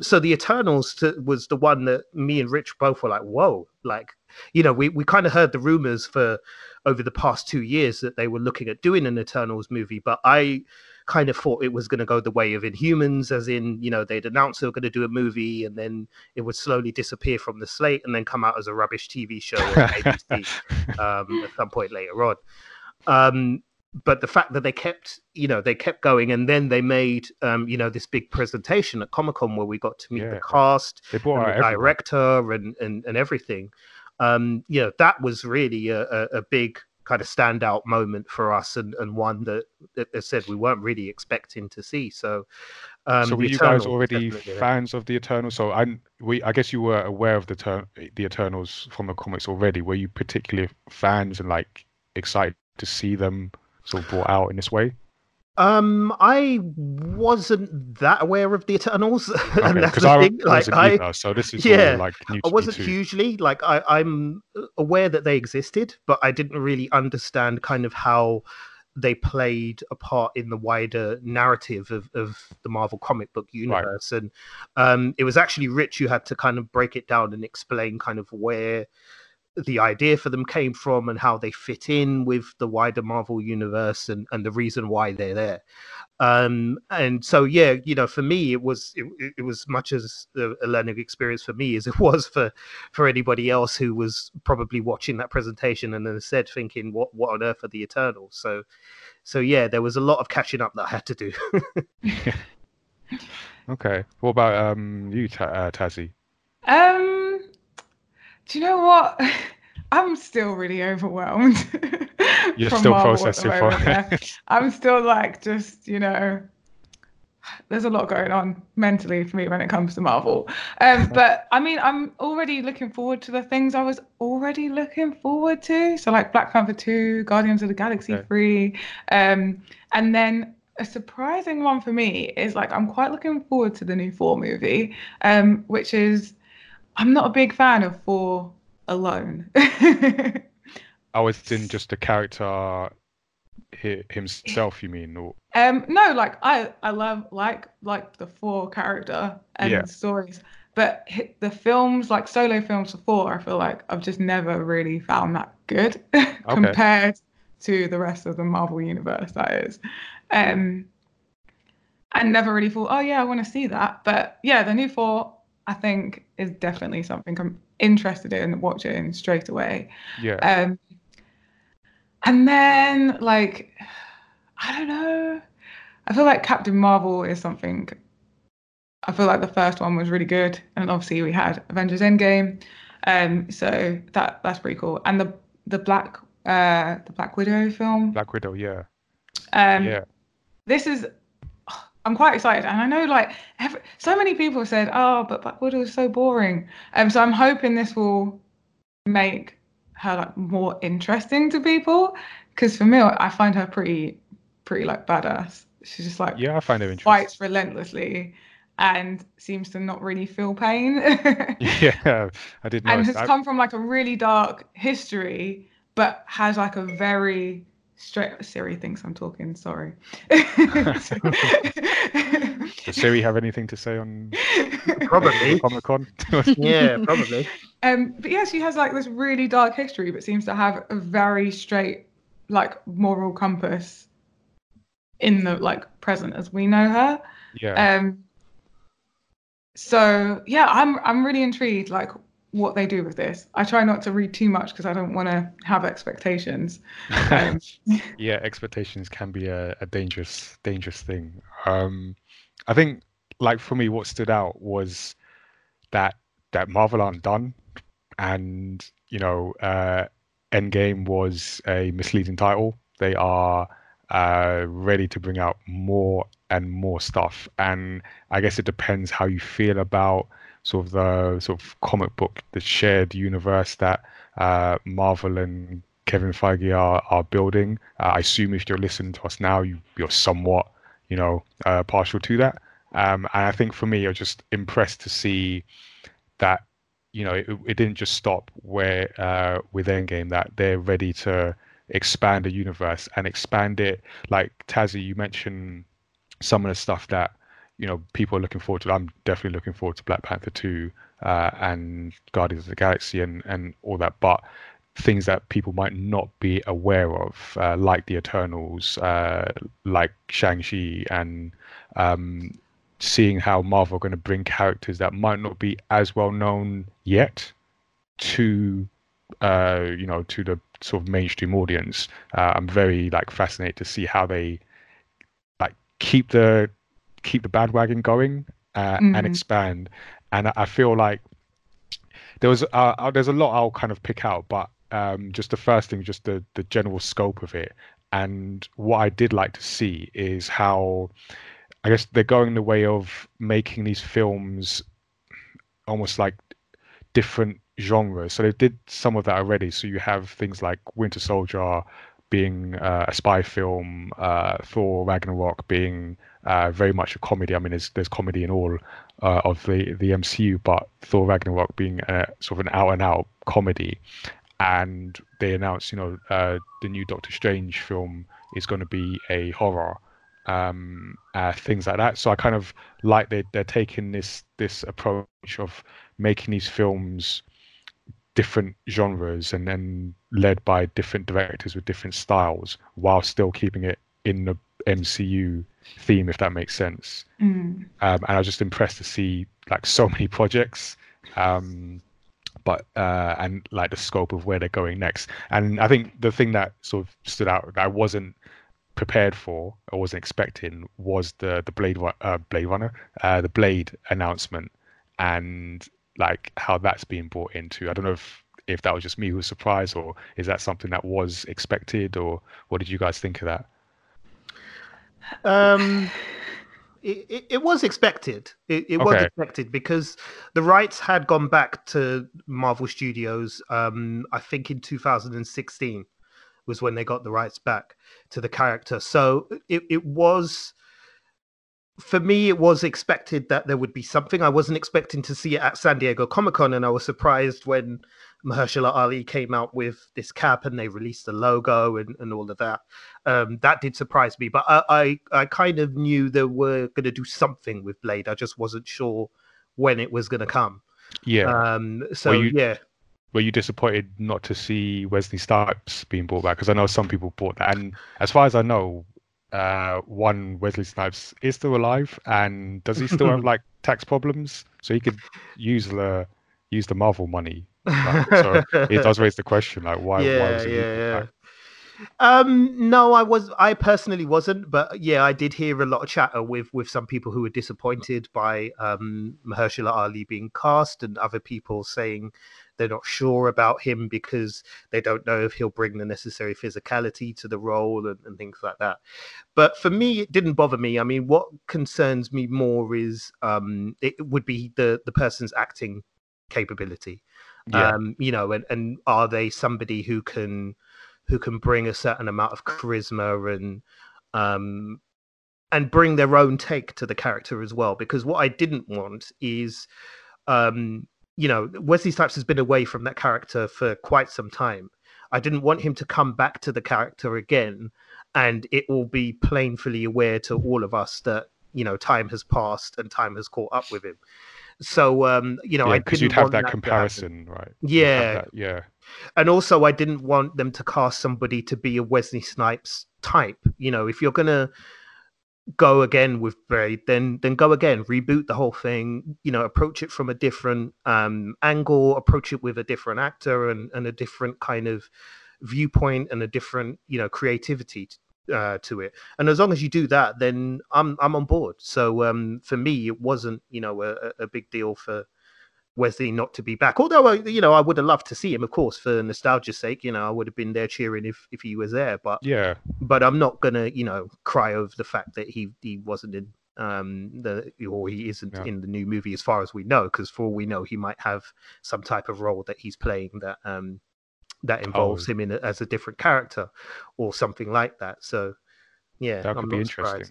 So the Eternals was the one that me and Rich both were like, whoa, like, we kind of heard the rumors for over the past 2 years that they were looking at doing an Eternals movie, but I kind of thought it was going to go the way of Inhumans, as in, they'd announced they were going to do a movie and then it would slowly disappear from the slate and then come out as a rubbish TV show on ABC, at some point later on. But the fact that they kept going, and then they made, this big presentation at Comic-Con where we got to meet the cast, and the director, and everything. That was really a big kind of standout moment for us, and one that I said we weren't really expecting to see. So, so were you guys already fans of the Eternals? So I guess you were aware of the Eternals from the comics already. Were you particularly fans and excited to see them sort of brought out in this way? I wasn't that aware of the Eternals, okay, and that's the thing. So this is new to I wasn't hugely I'm aware that they existed, but I didn't really understand kind of how they played a part in the wider narrative of the Marvel comic book universe. Right. And it was actually Rich who had to kind of break it down and explain kind of where the idea for them came from and how they fit in with the wider Marvel universe and the reason why they're there. And so, for me, it was much as a learning experience for me as it was for anybody else who was probably watching that presentation and then said, thinking, what on earth are the Eternals? So yeah, there was a lot of catching up that I had to do. Yeah. Okay. What about you, Tazzy? Do you know what? I'm still really overwhelmed. You're still processing for it. I'm still there's a lot going on mentally for me when it comes to Marvel. But I mean, I'm already looking forward to the things I was already looking forward to. So Black Panther 2, Guardians of the Galaxy 3. And then a surprising one for me is I'm quite looking forward to the new Thor movie, which is, I'm not a big fan of Thor alone. I was in just the character himself, you mean? Or... no, I love like the Thor character and stories, but the films, solo films of Thor, I feel like I've just never really found that good compared to the rest of the Marvel universe. That is, I never really thought, oh yeah, I want to see that. But yeah, the new Thor, I think, is definitely something I'm interested in watching straight away. Yeah. And then, I don't know. I feel like Captain Marvel is something. I feel like the first one was really good, and obviously we had Avengers Endgame. So that's pretty cool. And the Black Widow film. Black Widow, yeah. This is. I'm quite excited, and I know so many people said, "Oh, but Black Widow is so boring." So I'm hoping this will make her more interesting to people, because for me, I find her pretty badass. She's just I find her interesting. Fights relentlessly and seems to not really feel pain. Yeah, I did. And has come from a really dark history, but has a very straight. Siri thinks I'm talking. Sorry. Does Siri have anything to say on probably Comic-Con? Yeah, probably. But yeah, she has this really dark history, but seems to have a very straight moral compass in the present as we know her. Yeah. So yeah, I'm really intrigued. What they do with this. I try not to read too much because I don't want to have expectations. Yeah, expectations can be a dangerous thing. I think for me, what stood out was that Marvel aren't done, and Endgame was a misleading title. They are ready to bring out more and more stuff. And I guess it depends how you feel about sort of the sort of comic book, the shared universe that Marvel and Kevin Feige are building. I assume if you're listening to us now, you're somewhat, partial to that. And I think for me, you're just impressed to see that, it didn't just stop where with Endgame, that they're ready to expand the universe and expand it. Like Tazzy, you mentioned some of the stuff that, people are looking forward to. I'm definitely looking forward to Black Panther 2 and Guardians of the Galaxy and all that. But things that people might not be aware of, like the Eternals, like Shang-Chi, and seeing how Marvel are going to bring characters that might not be as well known yet to, to the sort of mainstream audience. I'm very fascinated to see how they keep the bandwagon going and expand. And I feel like there's a lot I'll kind of pick out, but just the first thing, just the general scope of it. And what I did like to see is how, I guess, they're going the way of making these films almost like different genres. So they did some of that already. So you have things like Winter Soldier being a spy film, Thor Ragnarok being very much a comedy. I mean, there's comedy in all of the MCU, but Thor Ragnarok being sort of an out-and-out comedy. And they announced, the new Doctor Strange film is going to be a horror, things like that. So I kind of like they're taking this approach of making these films different genres and then led by different directors with different styles, while still keeping it in the MCU theme, if that makes sense. And I was just impressed to see so many projects, but and the scope of where they're going next. And I think the thing that sort of stood out that I wasn't prepared for, I wasn't expecting, was the Blade Runner, the Blade announcement, and how that's being brought into. I don't know if that was just me who was surprised, or is that something that was expected, or what did you guys think of that? It was expected. It was expected because the rights had gone back to Marvel Studios. I think in 2016 was when they got the rights back to the character. So it was, for me, it was expected that there would be something. I wasn't expecting to see it at San Diego Comic-Con, and I was surprised when Mahershala Ali came out with this cap and they released the logo and all of that. That did surprise me, but I kind of knew they were going to do something with Blade. I just wasn't sure when it was going to come. Yeah. Were you disappointed not to see Wesley Snipes being brought back? Because I know some people bought that, and as far as I know, Wesley Snipes is still alive, and does he still have tax problems? So he could use the Marvel money. So it does raise the question, why? Yeah, why was he back? No, I personally wasn't, but yeah, I did hear a lot of chatter with some people who were disappointed by Mahershala Ali being cast, and other people saying they're not sure about him because they don't know if he'll bring the necessary physicality to the role and things like that. But for me, it didn't bother me. I mean, what concerns me more is it would be the person's acting capability. Yeah. And are they somebody who can bring a certain amount of charisma and bring their own take to the character as well? Because what I didn't want is, Wesley Snipes has been away from that character for quite some time. I didn't want him to come back to the character again, and it will be plainly aware to all of us that, time has passed and time has caught up with him. So, because you'd have that comparison, right? Yeah. Yeah. And also, I didn't want them to cast somebody to be a Wesley Snipes type. If you're going to go again with Blade, then go again, reboot the whole thing, approach it from a different angle, approach it with a different actor and a different kind of viewpoint and a different, creativity to it. And as long as you do that, then I'm on board. So for me, it wasn't a big deal for Wesley not to be back. Although, you know, I would have loved to see him, of course, for nostalgia's sake. You know, I would have been there cheering if he was there. But yeah, but I'm not gonna, you know, cry over the fact that he wasn't in in the new movie, as far as we know, because for all we know, he might have some type of role that he's playing that that involves him in as a different character or something like that. So yeah, that could be interesting.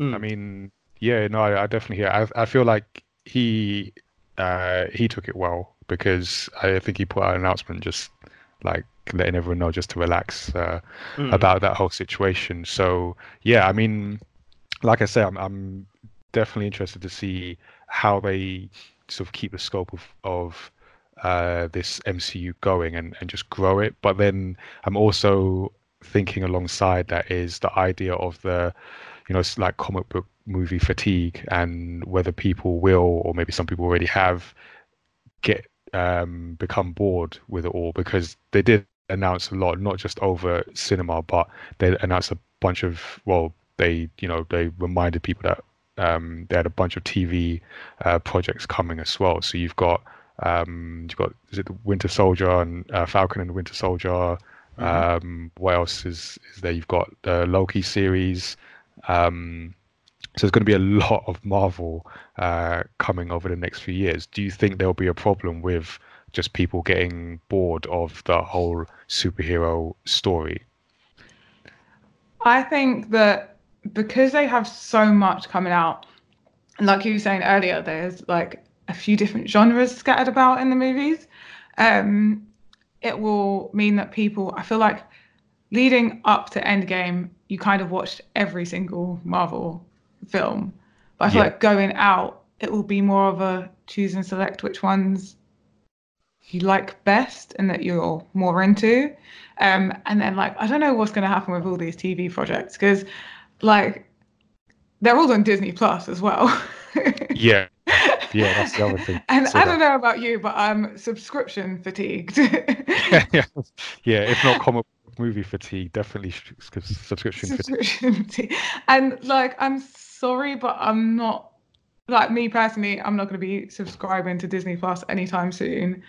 Mm. I mean, yeah, no, I definitely hear. I feel like he took it well, because I think he put out an announcement just like letting everyone know just to relax about that whole situation. So yeah, I mean, like I said, I'm definitely interested to see how they sort of keep the scope of this MCU going and just grow it. But then I'm also thinking alongside that is the idea of the, you know, it's like comic book movie fatigue, and whether people will, or maybe some people already have, become bored with it all, because they did announce a lot, not just over cinema, but they announced a bunch of, well, they, you know, they reminded people that they had a bunch of TV projects coming as well. So you've got is it the Winter Soldier and Falcon and the Winter Soldier? Mm-hmm. What else is there? You've got the Loki series. So there's going to be a lot of Marvel coming over the next few years. Do you think there'll be a problem with just people getting bored of the whole superhero story? I think that because they have so much coming out, and like you were saying earlier, there's like a few different genres scattered about in the movies, it will mean that people, I feel like leading up to Endgame, you kind of watched every single Marvel film. But I feel like going out, it will be more of a choose and select which ones you like best and that you're more into. And then, like, I don't know what's going to happen with all these TV projects, because, like, they're all on Disney Plus as well. Yeah. Yeah, that's the other thing. And I don't know about you, but I'm subscription fatigued. Yeah, if not comic movie fatigue, definitely subscription fatigue. And like, I'm sorry, but I'm not, like, me personally, I'm not going to be subscribing to Disney Plus anytime soon,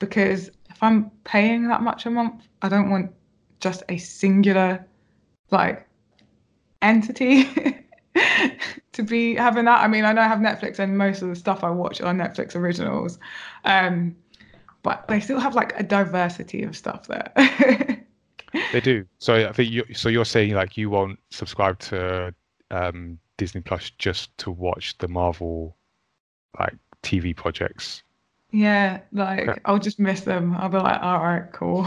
because if I'm paying that much a month, I don't want just a singular, like, entity to be having that. I mean, I know I have Netflix, and most of the stuff I watch are Netflix originals, but they still have like a diversity of stuff there. They do. So I think you're saying, like, you won't subscribe to Disney Plus just to watch the Marvel, like, TV projects. Yeah, like, okay. I'll just miss them. I'll be like, all right, cool.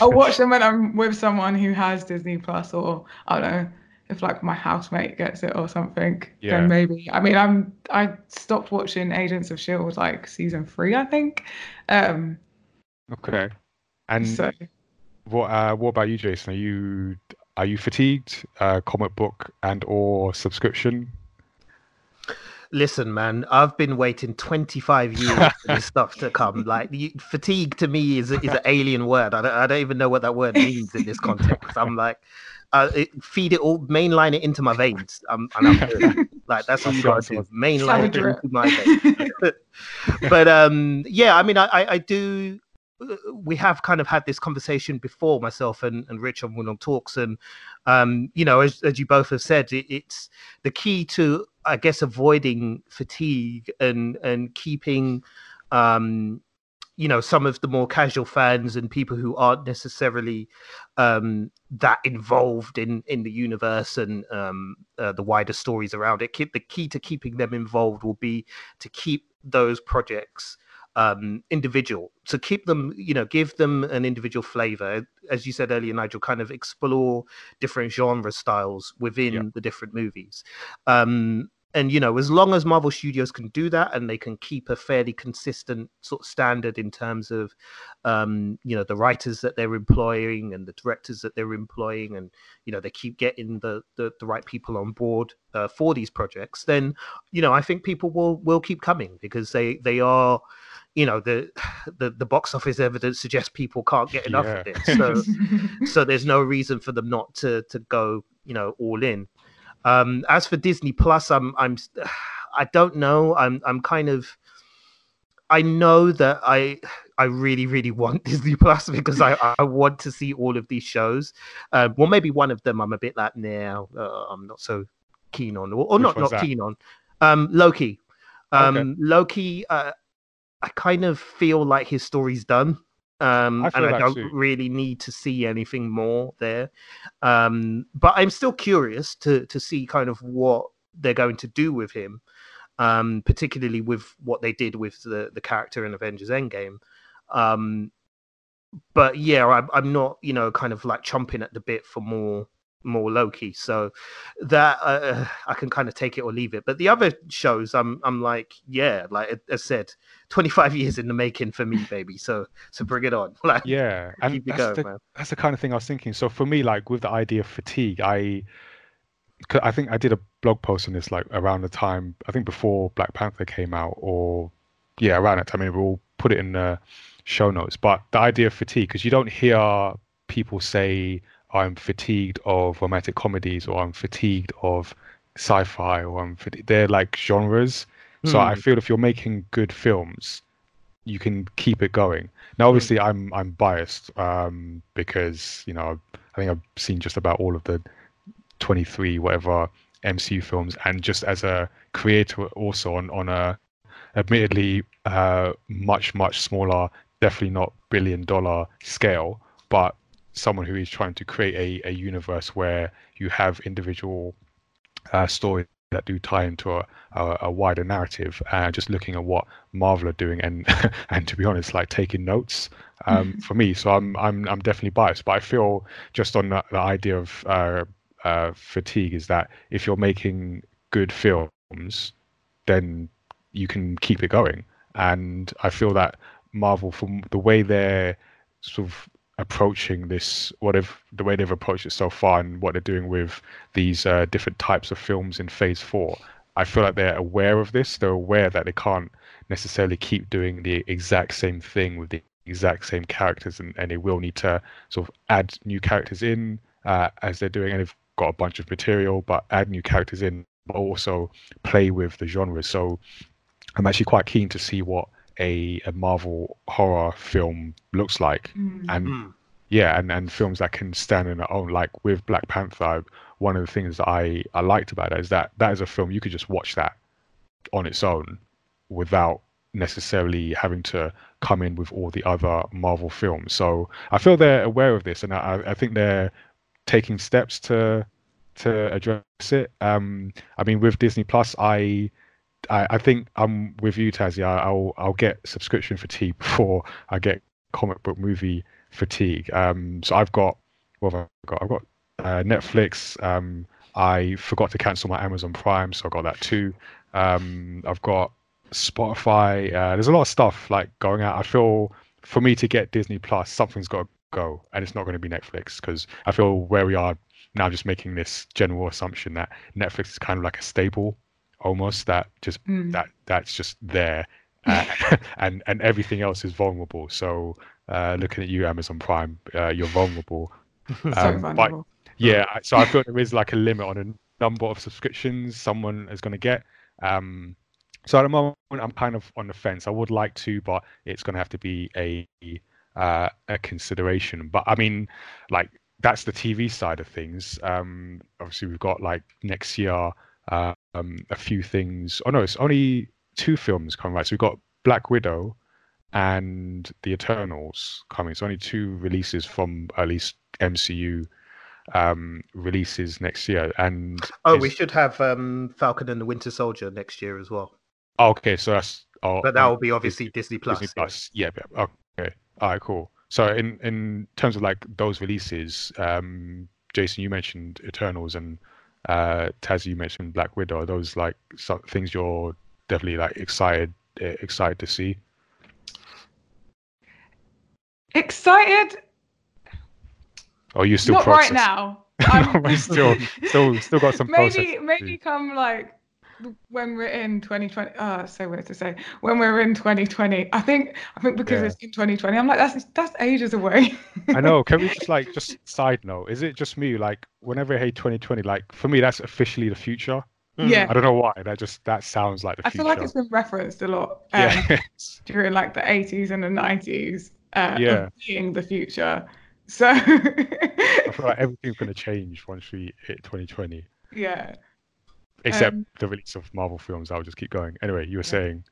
I'll watch them when I'm with someone who has Disney Plus, or I don't know, if like my housemate gets it or something, then maybe. I mean, I stopped watching Agents of S.H.I.E.L.D. like season 3, I think. Okay. And so, what about you, Jason? Are you fatigued? Comic book and or subscription? Listen, man, I've been waiting 25 years for this stuff to come. Like, fatigue to me is an alien word. I don't even know what that word means in this context. I'm like, feed it all, mainline it into my veins. I'm like, that's what I'm trying to do. Mainline it into my veins. But yeah, I mean, I do. We have kind of had this conversation before, myself and Rich on Wulong Talks, and you know, as you both have said, it's the key to, I guess, avoiding fatigue and keeping, you know, some of the more casual fans and people who aren't necessarily that involved in the universe and the wider stories around it. The key to keeping them involved will be to keep those projects individual, so keep them, you know, give them an individual flavor, as you said earlier, Nigel. Kind of explore different genre styles within the different movies, and, you know, as long as Marvel Studios can do that and they can keep a fairly consistent sort of standard in terms of you know, the writers that they're employing and the directors that they're employing, and, you know, they keep getting the right people on board for these projects, then, you know, I think people will keep coming, because they are, you know, the box office evidence suggests people can't get enough of this, so so there's no reason for them not to go, you know, all in. As for Disney Plus, I don't know. I'm kind of I know that I really, really want Disney Plus because I want to see all of these shows. Well, maybe one of them I'm a bit like, now I'm not so keen on, or not keen on. Loki. Okay. Loki, I kind of feel like his story's done. And I don't really need to see anything more there. But I'm still curious to see kind of what they're going to do with him, particularly with what they did with the character in Avengers Endgame. But yeah, I'm not, kind of like chomping at the bit for more Loki. So that I can kind of take it or leave it. But the other shows, I'm like, yeah, like I said, 25 years in the making for me, baby. So bring it on. Like, yeah, and keep it going, man. That's the kind of thing I was thinking. So for me, like with the idea of fatigue, I think I did a blog post on this like around the time, I think before Black Panther came out, or yeah, around that time. I mean, we'll put it in the show notes. But the idea of fatigue, because you don't hear people say, I'm fatigued of romantic comedies, or I'm fatigued of sci-fi, or they're like genres. So I feel if you're making good films, you can keep it going. Now, obviously, I'm biased because I think I've seen just about all of the 23 whatever MCU films, and just as a creator, also on a admittedly much smaller, definitely not $1 billion scale, but someone who is trying to create a universe where you have individual stories that do tie into a wider narrative, just looking at what Marvel are doing and to be honest, like taking notes for me. So I'm definitely biased, but I feel just on the idea of fatigue is that if you're making good films, then you can keep it going. And I feel that Marvel, from the way they're sort of approaching this, the way they've approached it so far, and what they're doing with these different types of films in Phase 4, I feel like they're aware of this. They're aware that they can't necessarily keep doing the exact same thing with the exact same characters, and they will need to sort of add new characters in as they're doing, and they've got a bunch of material, but add new characters in, but also play with the genre. So I'm actually quite keen to see what a Marvel horror film looks like, and yeah, and films that can stand on their own. Like with Black Panther, one of the things that I liked about it is that is a film you could just watch that on its own without necessarily having to come in with all the other Marvel films. So I feel they're aware of this, and I think they're taking steps to address it. I mean, with Disney Plus, I think I'm with you, Tazzy. I'll get subscription fatigue before I get comic book movie fatigue. So I've got Netflix. I forgot to cancel my Amazon Prime, so I got that too. I've got Spotify. There's a lot of stuff like going out. I feel for me to get Disney Plus, something's got to go, and it's not going to be Netflix, because I feel where we are now, just making this general assumption that Netflix is kind of like a staple, almost, that just that's just there, and everything else is vulnerable. So looking at you, Amazon Prime, you're vulnerable. Vulnerable. But yeah, so I feel there is like a limit on a number of subscriptions someone is going to get. So at the moment I'm kind of on the fence. I would like to, but it's going to have to be a consideration. But I mean, like, that's the TV side of things. Obviously we've got like next year a few things. Oh no, it's only 2 films coming, right? So we've got Black Widow and The Eternals coming. It's only 2 releases from at least MCU releases next year. And we should have Falcon and the Winter Soldier next year as well. Okay, so that's but that will be obviously Disney Plus. Disney Plus. Yeah. Okay. All right. Cool. So in terms of like those releases, Jason, you mentioned Eternals, and Taz, you mentioned Black Widow. Are those like things you're definitely like excited to see? Excited? Oh, you still not processing. Right now. I'm still got some. Maybe come like when we're in 2020. It's so weird to say when we're in 2020. I think because it's in 2020, I'm like that's ages away. I know. Can we just side note? Is it just me? Like whenever I hate 2020, like for me that's officially the future. Yeah, I don't know why. That sounds like the future. I feel like it's been referenced a lot during like the 80s and the 90s. Of seeing the future. So I feel like everything's going to change once we hit 2020. Yeah. Except the release of Marvel films. I'll just keep going. Anyway, you were saying.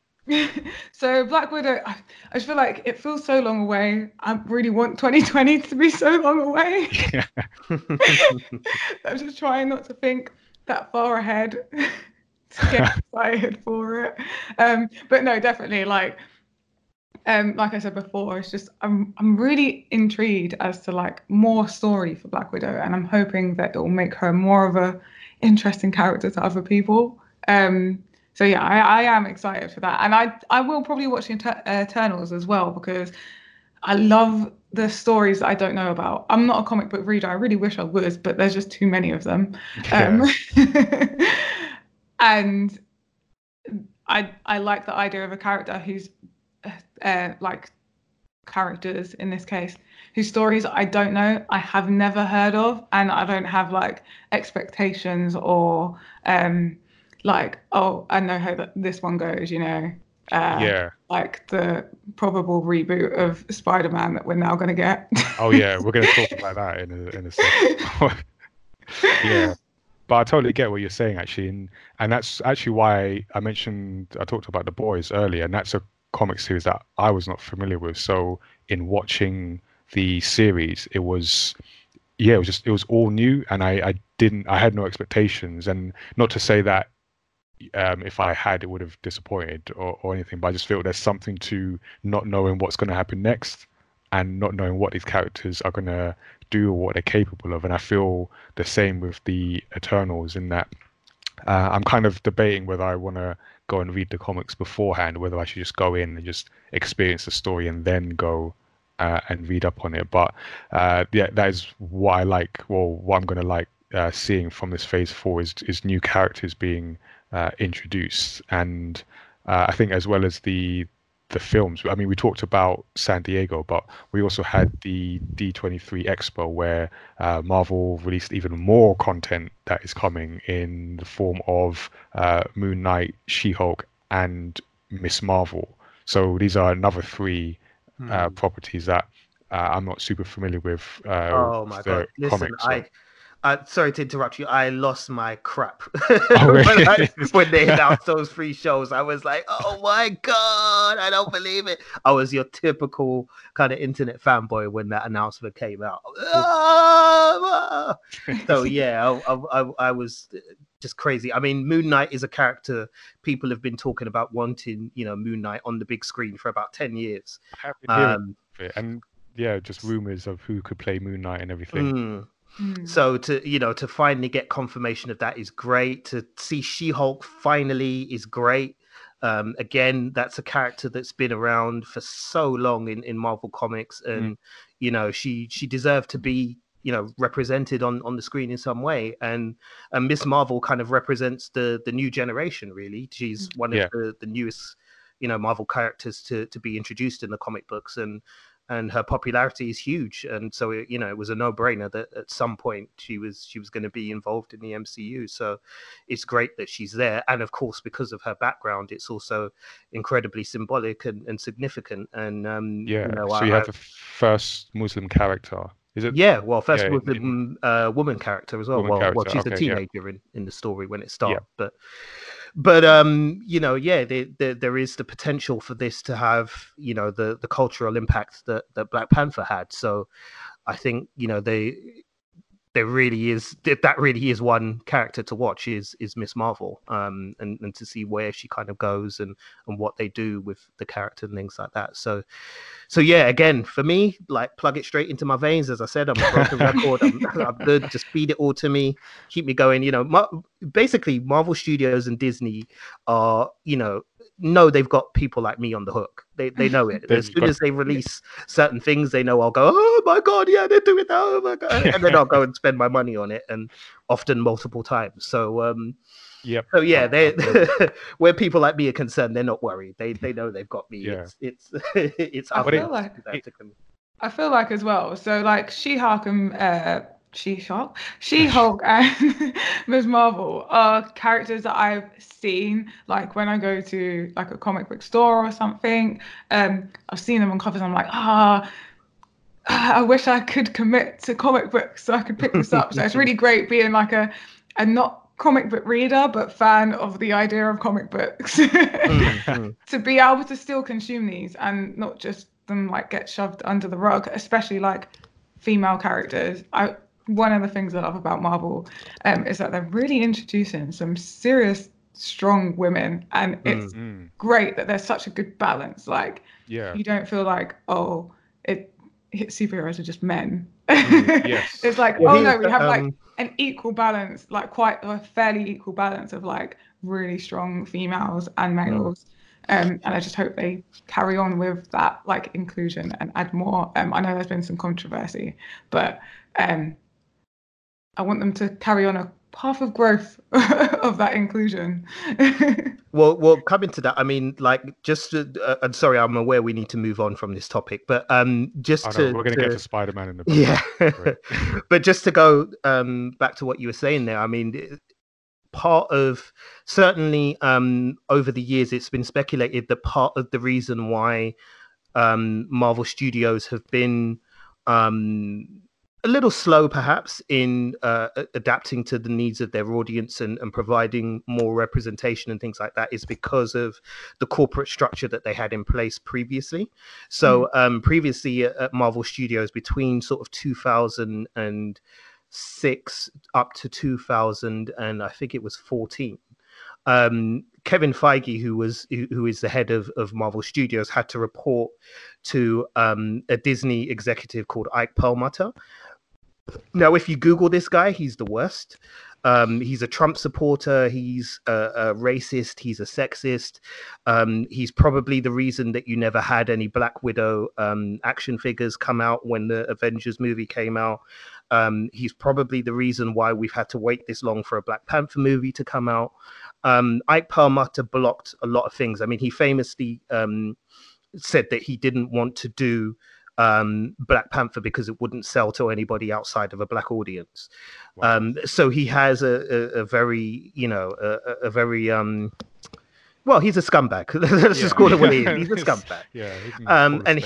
So Black Widow, I just feel like it feels so long away. I really want 2020 to be so long away. Yeah. I'm just trying not to think that far ahead to get excited for it. But no, definitely like I said before, it's just I'm really intrigued as to like more story for Black Widow, and I'm hoping that it will make her more of a interesting character to other people. So yeah, I am excited for that, and I will probably watch Eternals as well, because I love the stories that I don't know about. I'm not a comic book reader. I really wish I was, but there's just too many of them. And I like the idea of a character who's like characters in this case whose stories I don't know, I have never heard of, and I don't have like expectations or like, oh, I know how this one goes, you know. Like the probable reboot of Spider-Man that we're now going to get. Oh yeah, we're going to talk about that in a second. Yeah, but I totally get what you're saying actually, and that's actually why I talked about The Boys earlier, and that's a comic series that I was not familiar with. So in watching the series, it was all new, and I had no expectations. And not to say that if I had, it would have disappointed or anything, but I just feel there's something to not knowing what's going to happen next, and not knowing what these characters are going to do or what they're capable of. And I feel the same with the Eternals, in that I'm kind of debating whether I want to go and read the comics beforehand, whether I should just go in and just experience the story and then go and read up on it. But that is what I like, or what I'm going to like seeing from this phase four is new characters being introduced. And I think as well as the films, I mean, we talked about San Diego, but we also had the D23 Expo where Marvel released even more content that is coming in the form of Moon Knight, She-Hulk, and Miss Marvel. So these are another three properties that I'm not super familiar with. Oh my God. Listen, sorry to interrupt you. I lost my crap when they announced those three shows. I was like, "Oh my God, I don't believe it!" I was your typical kind of internet fanboy when that announcement came out. So yeah, I was just crazy. I mean, Moon Knight is a character people have been talking about wanting, you know, Moon Knight on the big screen for about 10 years. And yeah, just rumors of who could play Moon Knight and everything. So to finally get confirmation of that is great. To see She-Hulk finally is great. Again, that's a character that's been around for so long in Marvel Comics, and you know, she deserved to be, you know, represented on the screen in some way. And Miss Marvel kind of represents the new generation, really. She's one of the newest, you know, Marvel characters to be introduced in the comic books, and her popularity is huge, and so it, you know, it was a no-brainer that at some point she was going to be involved in the MCU. So it's great that she's there, and of course, because of her background, it's also incredibly symbolic and significant. And so you have the first Muslim character, is it? Yeah, well, first Muslim woman character as well. Well, she's a teenager in the story when it starts, But you know, there is the potential for this to have, you know, the cultural impact that Black Panther had. So I think, you know, that really is one character to watch is Miss Marvel, and to see where she kind of goes and what they do with the character and things like that. So yeah, again, for me, like, plug it straight into my veins. As I said, I'm a broken record. I'm good. Just feed it all to me, keep me going. You know, basically Marvel Studios and Disney are, you know they've got people like me on the hook. They know it. As soon as they release certain things, they know I'll go, oh my God, yeah, they're doing that. Oh my God, and then I'll go and spend my money on it, and often multiple times. So So yeah, where people like me are concerned, they're not worried. They know they've got me. Yeah. It's I feel like as well. So like She-Hulk and She-Hulk and Ms. Marvel are characters that I've seen, like when I go to like a comic book store or something. I've seen them on covers. I'm like, I wish I could commit to comic books so I could pick this up. So it's really great being like a not comic book reader, but fan of the idea of comic books to be able to still consume these and not just them like get shoved under the rug, especially like female characters. One of the things I love about Marvel is that they're really introducing some serious, strong women, and it's great that there's such a good balance. Like, you don't feel like, oh, superheroes are just men. It's like, oh no, we have like an equal balance, like quite a fairly equal balance of like really strong females and males. And I just hope they carry on with that like inclusion and add more. I know there's been some controversy, but I want them to carry on a path of growth of that inclusion. well, coming to that, I mean, like, just I'm sorry, I'm aware we need to move on from this topic, but we're going to get to Spider-Man in a bit. Yeah. But just to go back to what you were saying there, I mean, part of certainly over the years, it's been speculated that part of the reason why Marvel Studios have been a little slow, perhaps, in adapting to the needs of their audience and providing more representation and things like that is because of the corporate structure that they had in place previously. So previously at Marvel Studios, between sort of 2006 up to 2000, and I think it was 14. Kevin Feige, who is the head of Marvel Studios, had to report to a Disney executive called Ike Perlmutter. Now, if you Google this guy, he's the worst. He's a Trump supporter. He's a racist. He's a sexist. He's probably the reason that you never had any Black Widow action figures come out when the Avengers movie came out. He's probably the reason why we've had to wait this long for a Black Panther movie to come out. Ike Perlmutter blocked a lot of things. I mean, he famously said that he didn't want to do Black Panther because it wouldn't sell to anybody outside of a Black audience. Wow. So he has a very, you know, a very, well, he's a scumbag. Let's just call it what he is. He's a scumbag.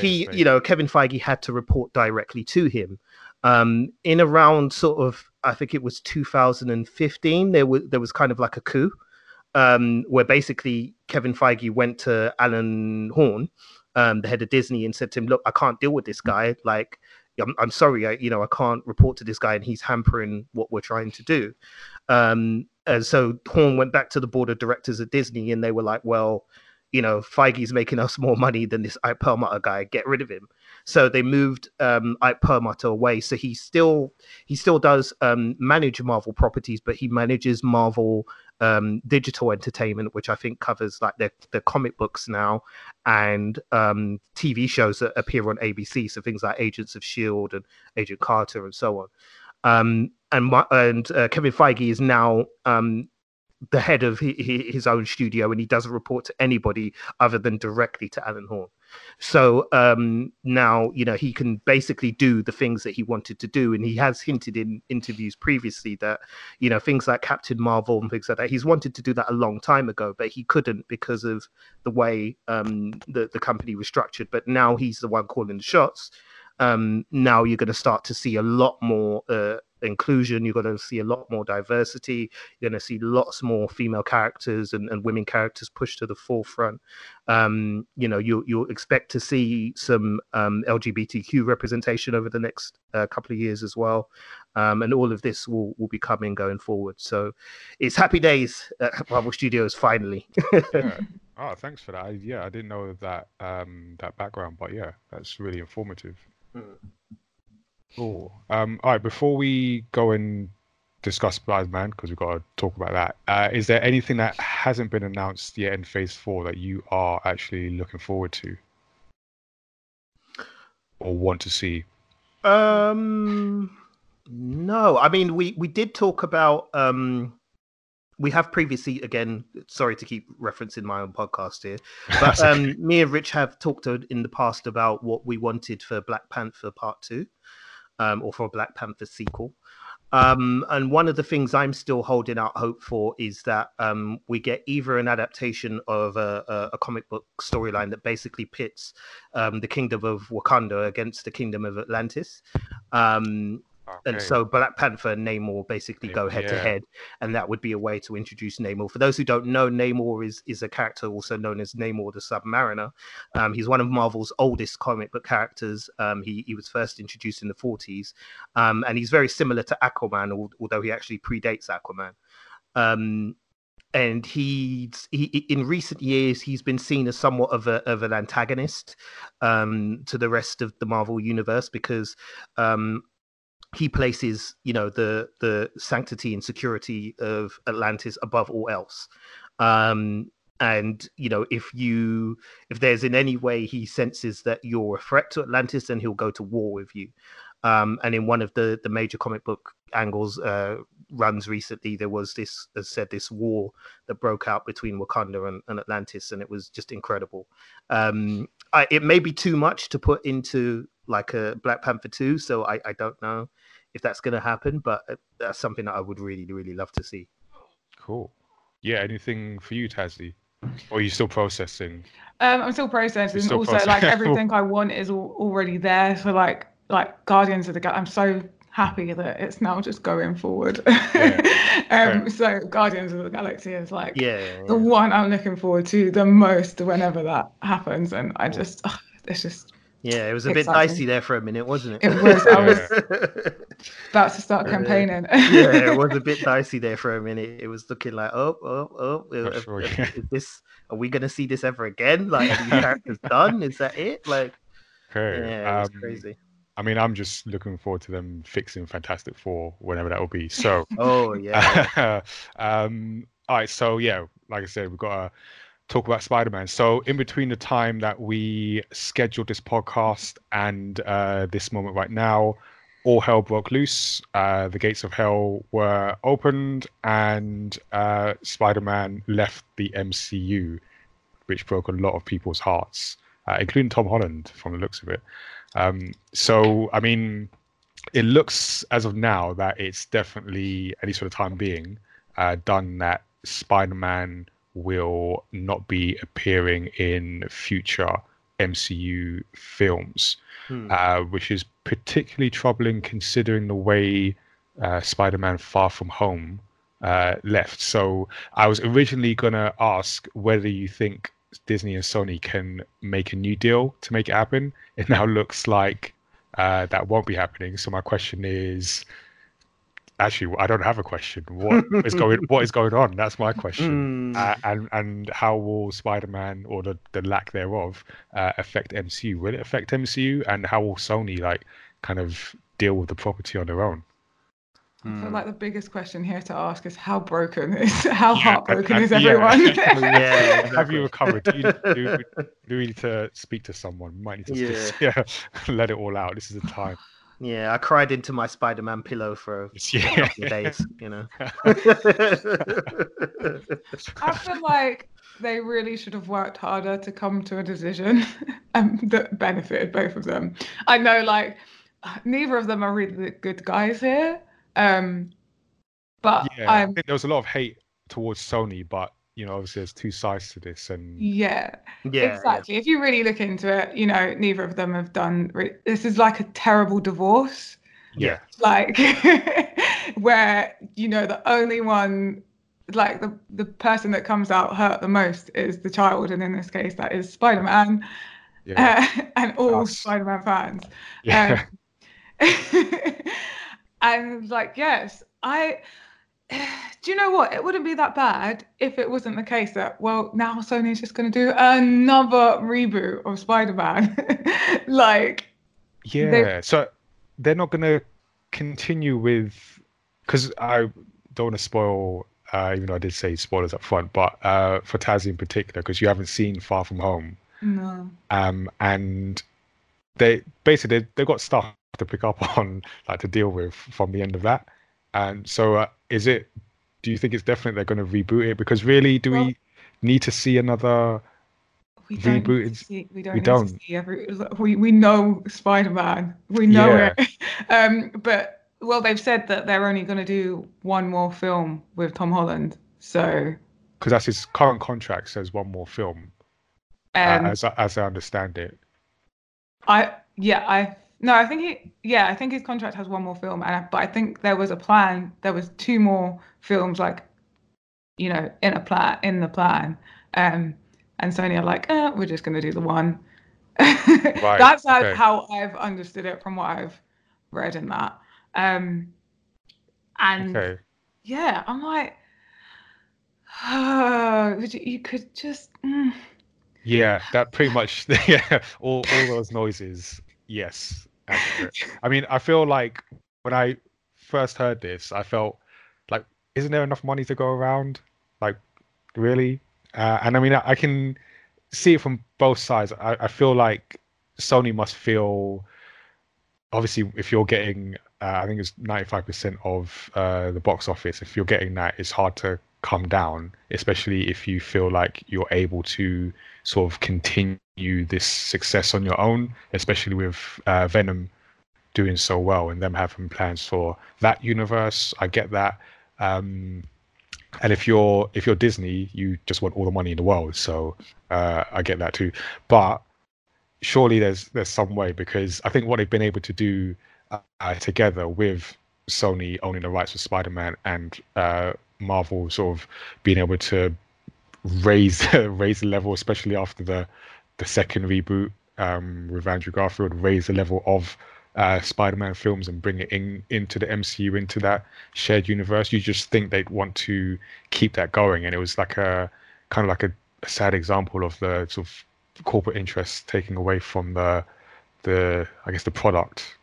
He, you know, Kevin Feige had to report directly to him. In around sort of, I think it was 2015, there was kind of like a coup where basically Kevin Feige went to Alan Horn, the head of Disney, and said to him, look, I can't deal with this guy. Like, I'm sorry, I can't report to this guy, and he's hampering what we're trying to do. And so Horn went back to the board of directors at Disney, and they were like, well, you know, Feige's making us more money than this Ike Perlmutter guy, get rid of him. So they moved Ike Perlmutter away. So he still does manage Marvel properties, but he manages Marvel digital entertainment, which I think covers like their comic books now and TV shows that appear on ABC, so things like Agents of S.H.I.E.L.D. and Agent Carter and so on. And Kevin Feige is now the head of his own studio, and he doesn't report to anybody other than directly to Alan Horn. So now, you know, he can basically do the things that he wanted to do. And he has hinted in interviews previously that, you know, things like Captain Marvel and things like that, he's wanted to do that a long time ago, but he couldn't because of the way the company was structured. But now he's the one calling the shots. Now you're going to start to see a lot more inclusion. You're going to see a lot more diversity. You're going to see lots more female characters and women characters pushed to the forefront. You know, you'll expect to see some LGBTQ representation over the next couple of years as well. And all of this will be coming going forward. So it's happy days at Marvel Studios finally. Yeah. Oh, thanks for that. I didn't know that background, but yeah, that's really informative. Cool. All right, before we go and discuss Spider-Man, because we've got to talk about that, is there anything that hasn't been announced yet in Phase 4 that you are actually looking forward to or want to see? No. I mean, we did talk about... we have previously, again, sorry to keep referencing my own podcast here, but me and Rich have talked in the past about what we wanted for Black Panther Part 2 or for a Black Panther sequel. And one of the things I'm still holding out hope for is that we get either an adaptation of a comic book storyline that basically pits the kingdom of Wakanda against the kingdom of Atlantis. Okay. And so Black Panther and Namor basically go head to head, and that would be a way to introduce Namor. For those who don't know, Namor is a character also known as Namor the Submariner. He's one of Marvel's oldest comic book characters. He was first introduced in the 40s, and he's very similar to Aquaman, although he actually predates Aquaman. And he in recent years, he's been seen as somewhat of an antagonist to the rest of the Marvel universe, because he places, you know, the sanctity and security of Atlantis above all else. And, you know, if there's in any way he senses that you're a threat to Atlantis, then he'll go to war with you. And in one of the major comic book angles runs recently, there was this, as said, this war that broke out between Wakanda and Atlantis, and it was just incredible. It may be too much to put into like a Black Panther 2, so I don't know if that's going to happen, but that's something that I would really, really love to see. Cool. Yeah, anything for you, Tazzy? Or are you still processing? I'm still processing. Still also, processing. Like, everything I want is already there, so like Guardians of the Galaxy, I'm so happy that it's now just going forward. So Guardians of the Galaxy is like the one I'm looking forward to the most whenever that happens, and I just it's just it was a bit dicey there for a minute, wasn't it? It was. I was about to start campaigning. It was a bit dicey there for a minute. It was looking like, is this? Are we going to see this ever again? Like, are these characters done? Is that it? Like, it was crazy. I mean, I'm just looking forward to them fixing Fantastic Four whenever that will be. So, all right. So like I said, we've got a talk about Spider-Man. So in between the time that we scheduled this podcast and this moment right now, all hell broke loose. The gates of hell were opened, and Spider-Man left the MCU, which broke a lot of people's hearts, including Tom Holland from the looks of it. So, I mean, it looks as of now that it's definitely, at least for the time being, done that Spider-Man will not be appearing in future MCU films, which is particularly troubling considering the way Spider-Man Far From Home left. So I was originally going to ask whether you think Disney and Sony can make a new deal to make it happen. It now looks like that won't be happening. So my question is... Actually, I don't have a question. What is going on? That's my question. And how will Spider-Man, or the lack thereof, affect MCU? Will it affect MCU? And how will Sony kind of deal with the property on their own? I feel like the biggest question here to ask is how heartbroken is everyone? Exactly. Have you recovered? Do we need to speak to someone? You might need to let it all out. This is the time. Yeah, I cried into my Spider-Man pillow for a couple of days, you know. I feel like they really should have worked harder to come to a decision that benefited both of them. I know, neither of them are really good guys here. But I think there was a lot of hate towards Sony, but, you know, obviously there's two sides to this. And exactly. If you really look into it, you know, neither of them have done... This is like a terrible divorce. Yeah. Like, where, you know, the only one... Like, the person that comes out hurt the most is the child. And in this case, that is Spider-Man. Yeah. And all Spider-Man fans. Yeah. And, do you know what? It wouldn't be that bad if it wasn't the case that, well, now Sony's just going to do another reboot of Spider-Man. So they're not going to continue with... Because I don't want to spoil, even though I did say spoilers up front, but for Tazzy in particular, because you haven't seen Far From Home. No. And they basically, they've got stuff to pick up on, to deal with from the end of that. And so do you think it's definitely they're going to reboot it? Because really, we need to see another reboot? We don't. We know Spider-Man. We know it. But Well, they've said that they're only going to do one more film with Tom Holland, so... Because that's his current contract, says one more film, as I understand it. I think his contract has one more film, but I think there was a plan. There was two more films, in the plan, and Sony are like, we're just going to do the one. Right, that's okay. How I've understood it from what I've read in that. I'm like, you could just. Yeah, that pretty much. Yeah, all those noises. Yes, accurate. I mean, I feel like when I first heard this, I felt like, isn't there enough money to go around? Like, really? And I mean, I can see it from both sides. I feel like Sony must feel, obviously, if you're getting, I think it's 95% of the box office, if you're getting that, it's hard to come down, especially if you feel like you're able to sort of continue this success on your own, especially with Venom doing so well and them having plans for that universe. I get that, and if you're Disney, you just want all the money in the world, so I get that too. But surely there's some way, because I think what they've been able to do together with Sony owning the rights for Spider-Man and Marvel sort of being able to raise the level, especially after the second reboot with Andrew Garfield, raise the level of Spider-Man films and bring it into the MCU, into that shared universe. You just think they'd want to keep that going, and it was like a sad example of the sort of corporate interests taking away from the I guess the product,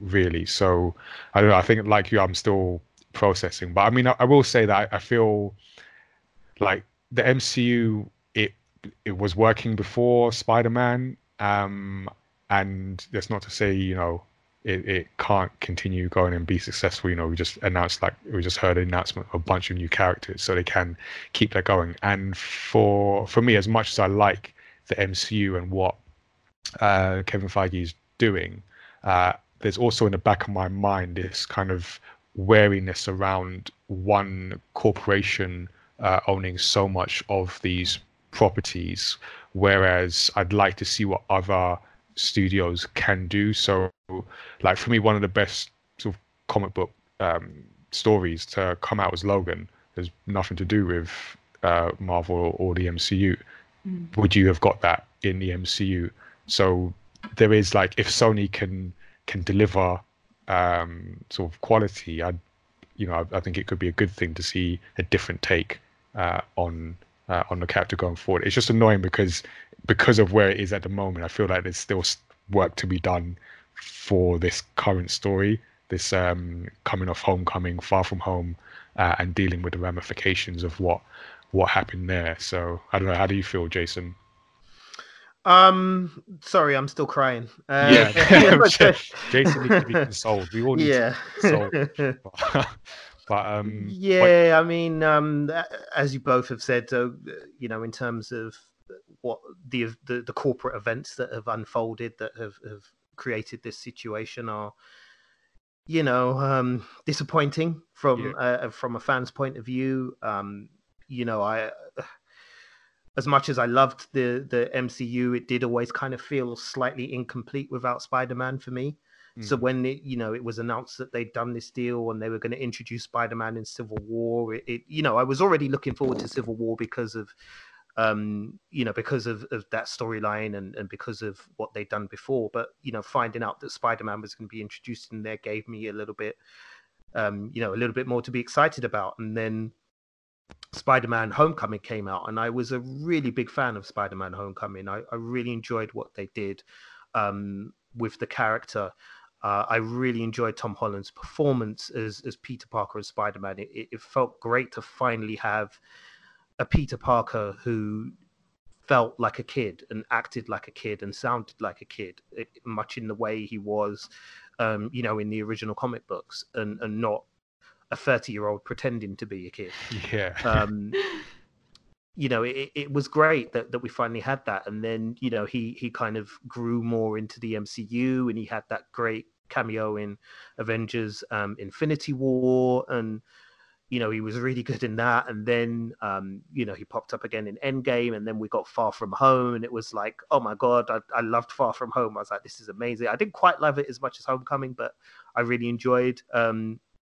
really. So I don't know. I think, like you, I'm still processing, but I mean, I will say that I feel like the MCU it was working before Spider-Man, and that's not to say it can't continue going and be successful. We just heard an announcement of a bunch of new characters, so they can keep that going. And for me, as much as I like the MCU and what Kevin Feige is doing, there's also in the back of my mind this kind of wariness around one corporation owning so much of these properties, whereas I'd like to see what other studios can do. So, like, for me, one of the best sort of comic book stories to come out was Logan. There's nothing to do with Marvel or the MCU. Mm. Would you have got that in the MCU? So there is, like, if Sony can deliver sort of quality, I think it could be a good thing to see a different take on the character going forward. It's just annoying because of where it is at the moment. I feel like there's still work to be done for this current story, this coming off Homecoming, Far From Home, and dealing with the ramifications of what happened there. So I don't know. How do you feel, Jason? Sorry, I'm still crying. Jason needs to be consoled. We all need to be consoled. I mean, as you both have said, in terms of what the corporate events that have unfolded that have created this situation are, disappointing from a fan's point of view. As much as I loved the MCU, it did always kind of feel slightly incomplete without Spider-Man for me. Mm. So when it was announced that they'd done this deal and they were going to introduce Spider-Man in Civil War, I was already looking forward to Civil War because of that storyline and because of what they'd done before. But finding out that Spider-Man was going to be introduced in there gave me a little bit more to be excited about. And then Spider-Man Homecoming came out, and I was a really big fan of Spider-Man Homecoming. I really enjoyed what they did with the character. I really enjoyed Tom Holland's performance as Peter Parker as Spider-Man. It felt great to finally have a Peter Parker who felt like a kid and acted like a kid and sounded like a kid, much in the way he was, in the original comic books, and not a 30-year-old pretending to be a kid. Yeah. It was great that we finally had that. And then, he kind of grew more into the MCU, and he had that great cameo in Avengers Infinity War, and you know, he was really good in that. And then you know, he popped up again in Endgame, and then we got Far From Home, and it was like, oh my god, I loved Far From Home. I was like, this is amazing. I didn't quite love it as much as Homecoming, but I really enjoyed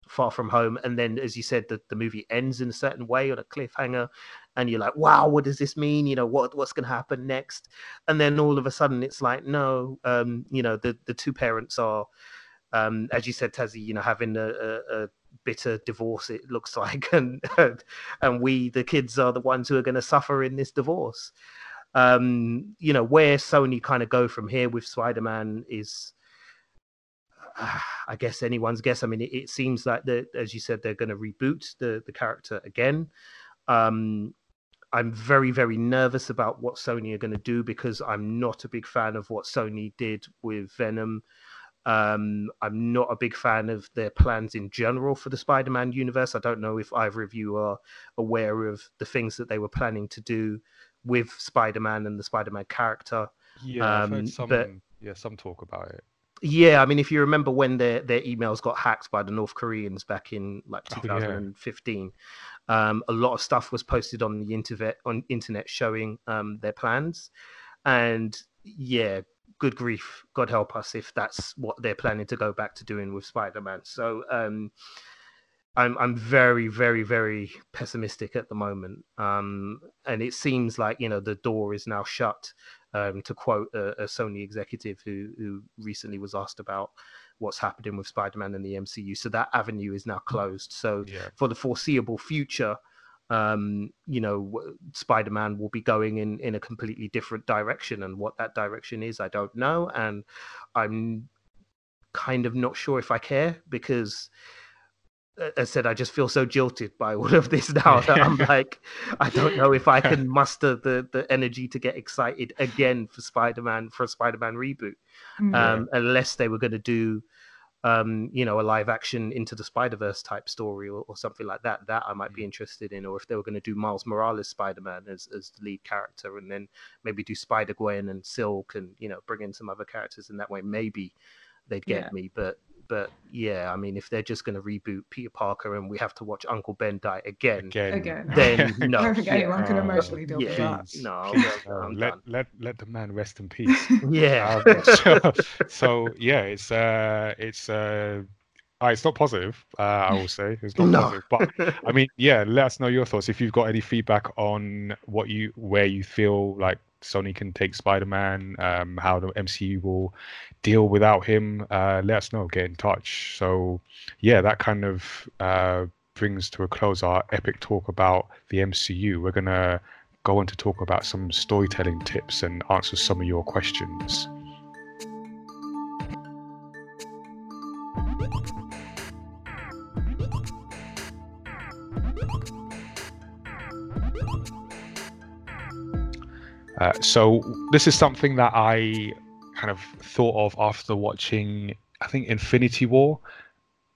Far From Home. And then, as you said, the movie ends in a certain way on a cliffhanger, and you're like, wow, what does this mean? You know, what's going to happen next? And then all of a sudden it's like, no, you know, the two parents are, as you said, Tazzy, you know, having a bitter divorce, it looks like, and we, the kids, are the ones who are going to suffer in this divorce. You know, where Sony kind of go from here with Spider-Man is, I guess, anyone's guess. I mean, it seems like, as you said, they're going to reboot the character again. I'm very, very nervous about what Sony are going to do, because I'm not a big fan of what Sony did with Venom. I'm not a big fan of their plans in general for the Spider-Man universe. I don't know if either of you are aware of the things that they were planning to do with Spider-Man and the Spider-Man character. Yeah, I've heard some talk about it. Yeah, I mean, if you remember when their emails got hacked by the North Koreans back in like 2015, a lot of stuff was posted on the internet showing their plans. And yeah, good grief, God help us if that's what they're planning to go back to doing with Spider-Man. So I'm very, very, very pessimistic at the moment. And it seems like, you know, the door is now shut. To quote a Sony executive who recently was asked about what's happening with Spider-Man and the MCU. So that avenue is now closed. So for the foreseeable future, you know, Spider-Man will be going in a completely different direction. And what that direction is, I don't know. And I'm kind of not sure if I care, because, as I said, I just feel so jilted by all of this now that I'm like, I don't know if I can muster the energy to get excited again for a Spider-Man reboot, unless they were going to do, you know, a live action Into the Spider-Verse type story or something like that, that I might be interested in, or if they were going to do Miles Morales Spider-Man as the lead character, and then maybe do Spider-Gwen and Silk, and, you know, bring in some other characters, and that way maybe they'd get me. But yeah, I mean, if they're just going to reboot Peter Parker and we have to watch Uncle Ben die again. Then no. I don't think anyone can emotionally deal with that. Let the man rest in peace. It's not positive, I will say. It's not positive, but I mean, yeah, let us know your thoughts. If you've got any feedback on where you feel like Sony can take Spider-Man, how the MCU will deal without him, let us know, get in touch. So yeah, that kind of brings to a close our epic talk about the MCU. We're going to go on to talk about some storytelling tips and answer some of your questions. So this is something that I kind of thought of after watching, I think, Infinity War,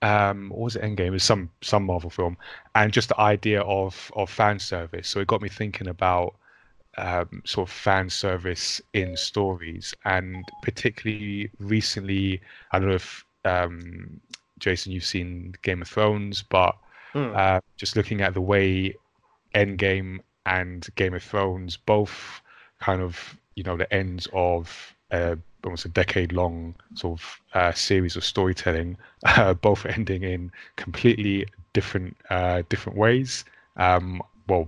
or was it Endgame? It was some Marvel film, and just the idea of fan service. So it got me thinking about sort of fan service in stories, and particularly recently, I don't know if Jason, you've seen Game of Thrones, but just looking at the way Endgame and Game of Thrones both kind of, you know, the ends of almost a decade-long sort of series of storytelling, both ending in completely different ways. Well,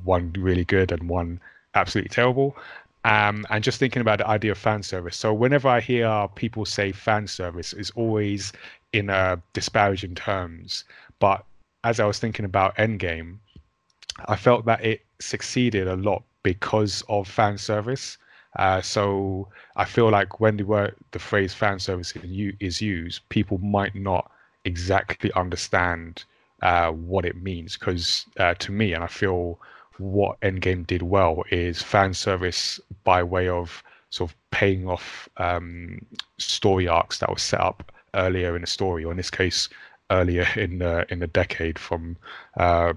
one really good and one absolutely terrible. And just thinking about the idea of fan service. So whenever I hear people say fan service, it's always in disparaging terms. But as I was thinking about Endgame, I felt that it succeeded a lot because of fan service. So I feel like when the phrase fan service is used, people might not exactly understand what it means. Because to me, and I feel what Endgame did well, is fan service by way of sort of paying off story arcs that were set up earlier in the story, or in this case, earlier in the decade from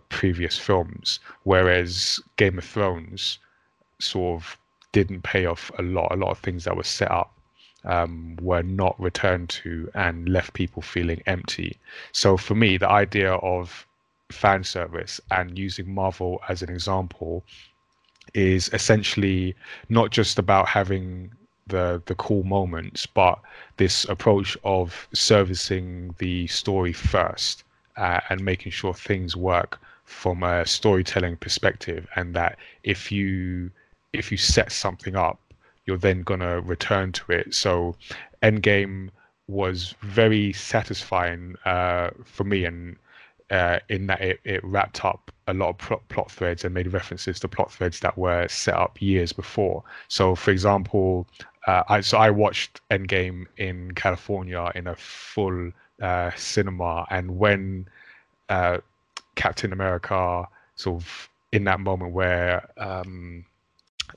previous films, whereas Game of Thrones sort of didn't pay off a lot of things that were set up were not returned to and left people feeling empty. So for me, the idea of fan service and using Marvel as an example is essentially not just about having the cool moments, but this approach of servicing the story first and making sure things work from a storytelling perspective, and that if you set something up, you're then going to return to it. So Endgame was very satisfying for me, and in that it wrapped up a lot of plot threads and made references to plot threads that were set up years before. So, for example, I watched Endgame in California in a full cinema, and when Captain America, sort of in that moment where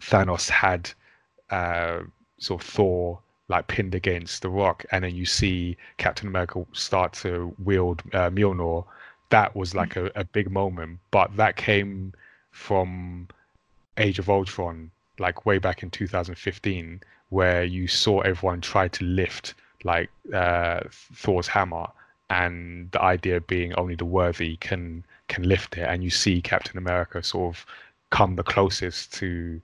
Thanos had sort of Thor like pinned against the rock, and then you see Captain America start to wield Mjolnir. That was like a big moment, but that came from Age of Ultron, like way back in 2015, where you saw everyone try to lift like Thor's hammer, and the idea being only the worthy can lift it. And you see Captain America sort of come the closest to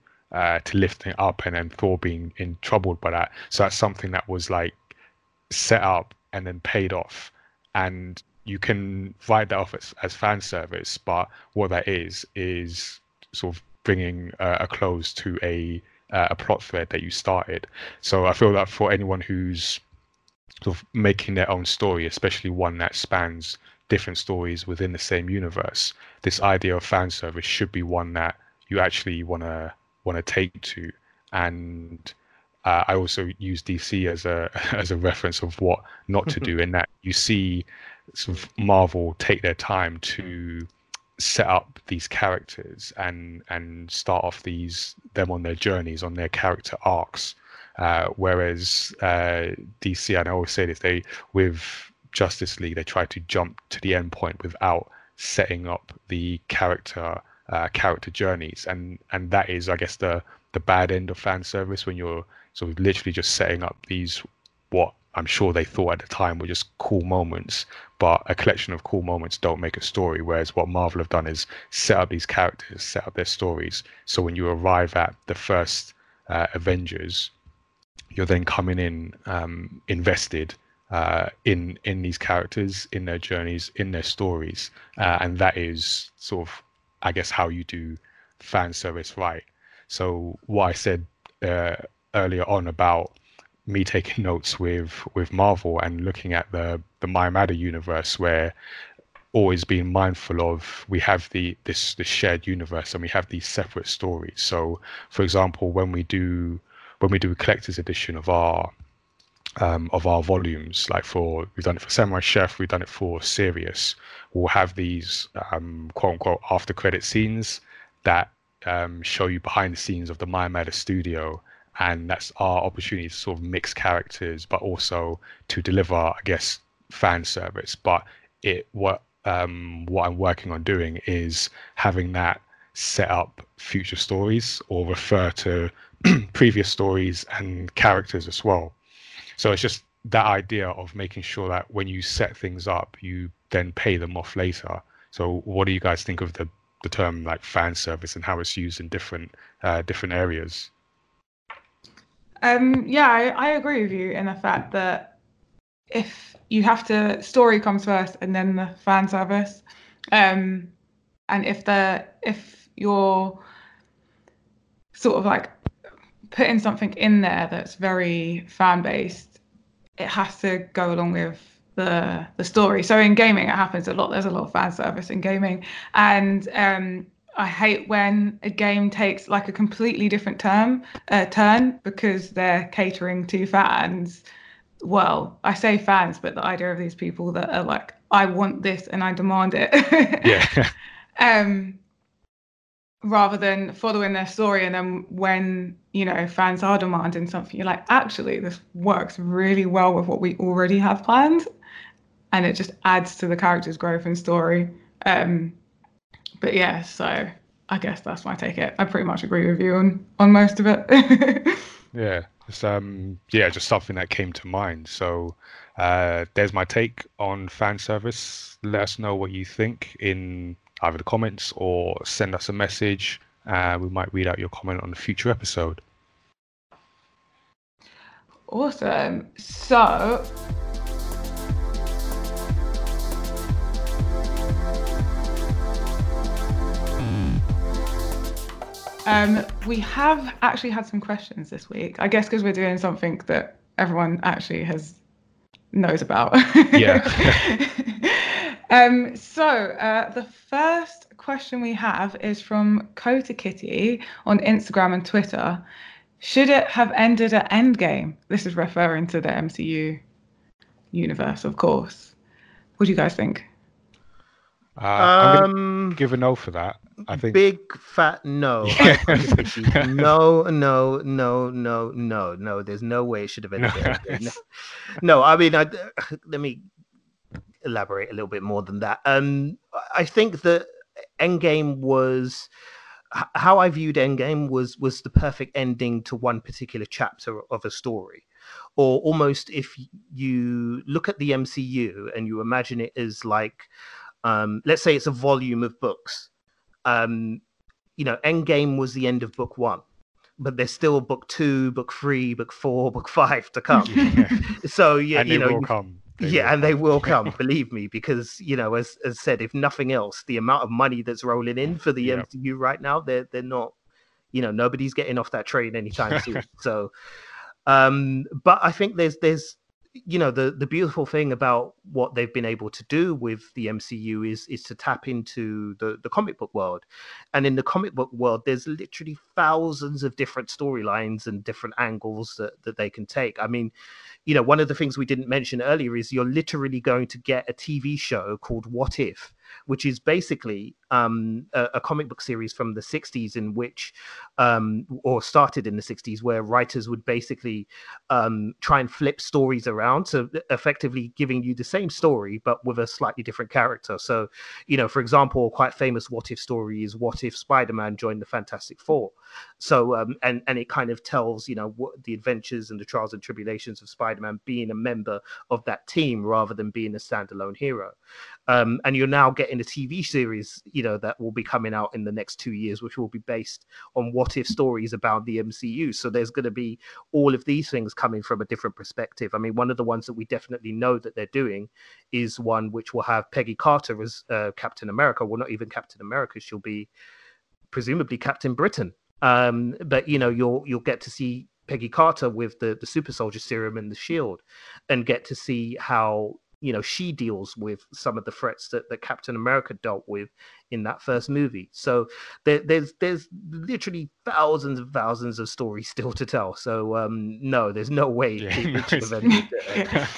lifting up, and then Thor being in trouble by that. So that's something that was like set up and then paid off, and you can write that off as fan service, but what that is sort of bringing a close to a plot thread that you started. So I feel that for anyone who's sort of making their own story, especially one that spans different stories within the same universe, this idea of fan service should be one that you actually want to take to. And I also use DC as a reference of what not to do, in that you see sort of Marvel take their time to set up these characters and start off them on their journeys, on their character arcs, whereas DC, and I always say this, with Justice League they try to jump to the end point without setting up the character journeys, and that is, I guess, the bad end of fan service, when you're sort of literally just setting up these, what I'm sure they thought at the time were just cool moments, but a collection of cool moments don't make a story. Whereas what Marvel have done is set up these characters, set up their stories. So when you arrive at the first Avengers, you're then coming in invested in these characters, in their journeys, in their stories. And that is sort of, I guess, how you do fan service right. So what I said earlier on about me taking notes with Marvel and looking at the Miyamada universe, where always being mindful of, we have this shared universe and we have these separate stories. So for example, when we do a collector's edition of our volumes, like we've done it for Samurai Chef, we've done it for Sirius, we'll have these quote unquote after credit scenes that show you behind the scenes of the Miyamada studio. And that's our opportunity to sort of mix characters, but also to deliver, I guess, fan service. But what I'm working on doing is having that set up future stories or refer to previous stories and characters as well. So it's just that idea of making sure that when you set things up, you then pay them off later. So what do you guys think of the term like fan service and how it's used in different areas? I agree with you in the fact that if you have to, story comes first and then the fan service, and if you're sort of like putting something in there that's very fan based, it has to go along with the story. So in gaming it happens a lot. There's a lot of fan service in gaming, and I hate when a game takes like a completely different turn because they're catering to fans. Well, I say fans, but the idea of these people that are like, I want this and I demand it. Yeah. Rather than following their story, and then when, you know, fans are demanding something, you're like, actually, this works really well with what we already have planned, and it just adds to the character's growth and story. But yeah, so I guess that's my take it. I pretty much agree with you on most of it. Yeah. It's, yeah, just something that came to mind. So there's my take on fan service. Let us know what you think in either the comments or send us a message. We might read out your comment on a future episode. Awesome. So... we have actually had some questions this week, I guess because we're doing something that everyone actually knows about. Yeah. So the first question we have is from Kota Kitty on Instagram and Twitter. Should it have ended at Endgame? This is referring to the MCU universe, of course. What do you guys think? I'm going to give a no for that. I think big fat no. Yeah. No. There's no way it should have ended there. No, I mean, let me elaborate a little bit more than that. I think that Endgame was how I viewed Endgame was the perfect ending to one particular chapter of a story. Or almost if you look at the MCU and you imagine it as like, let's say it's a volume of books. You know, Endgame was the end of book one, but there's still book two, book three, book four, book five to come. Yeah. So yeah, and they will come, believe me, because, you know, as said, if nothing else, the amount of money that's rolling in for the MCU right now, they're not, you know, nobody's getting off that train anytime soon. So, but I think there's you know, the beautiful thing about what they've been able to do with the MCU is to tap into the comic book world. And in the comic book world, there's literally thousands of different storylines and different angles that they can take. I mean, you know, one of the things we didn't mention earlier is you're literally going to get a TV show called What If, which is basically a comic book series from the 60s in which, or started in the 60s, where writers would basically try and flip stories around, so effectively giving you the same story, but with a slightly different character. So, you know, for example, a quite famous What If story is What If Spider-Man joined the Fantastic Four? So, and it kind of tells, you know, what the adventures and the trials and tribulations of Spider-Man being a member of that team rather than being a standalone hero. And you're now getting a TV series, you know, that will be coming out in the next 2 years, which will be based on what if stories about the MCU. So there's going to be all of these things coming from a different perspective. I mean, one of the ones that we definitely know that they're doing is one which will have Peggy Carter as Captain America. Well, not even Captain America. She'll be presumably Captain Britain. But, you know, you'll get to see Peggy Carter with the super soldier serum and the shield, and get to see how, you know, she deals with some of the threats that Captain America dealt with in that first movie. So there's literally thousands and thousands of stories still to tell. So no, there's no way. It's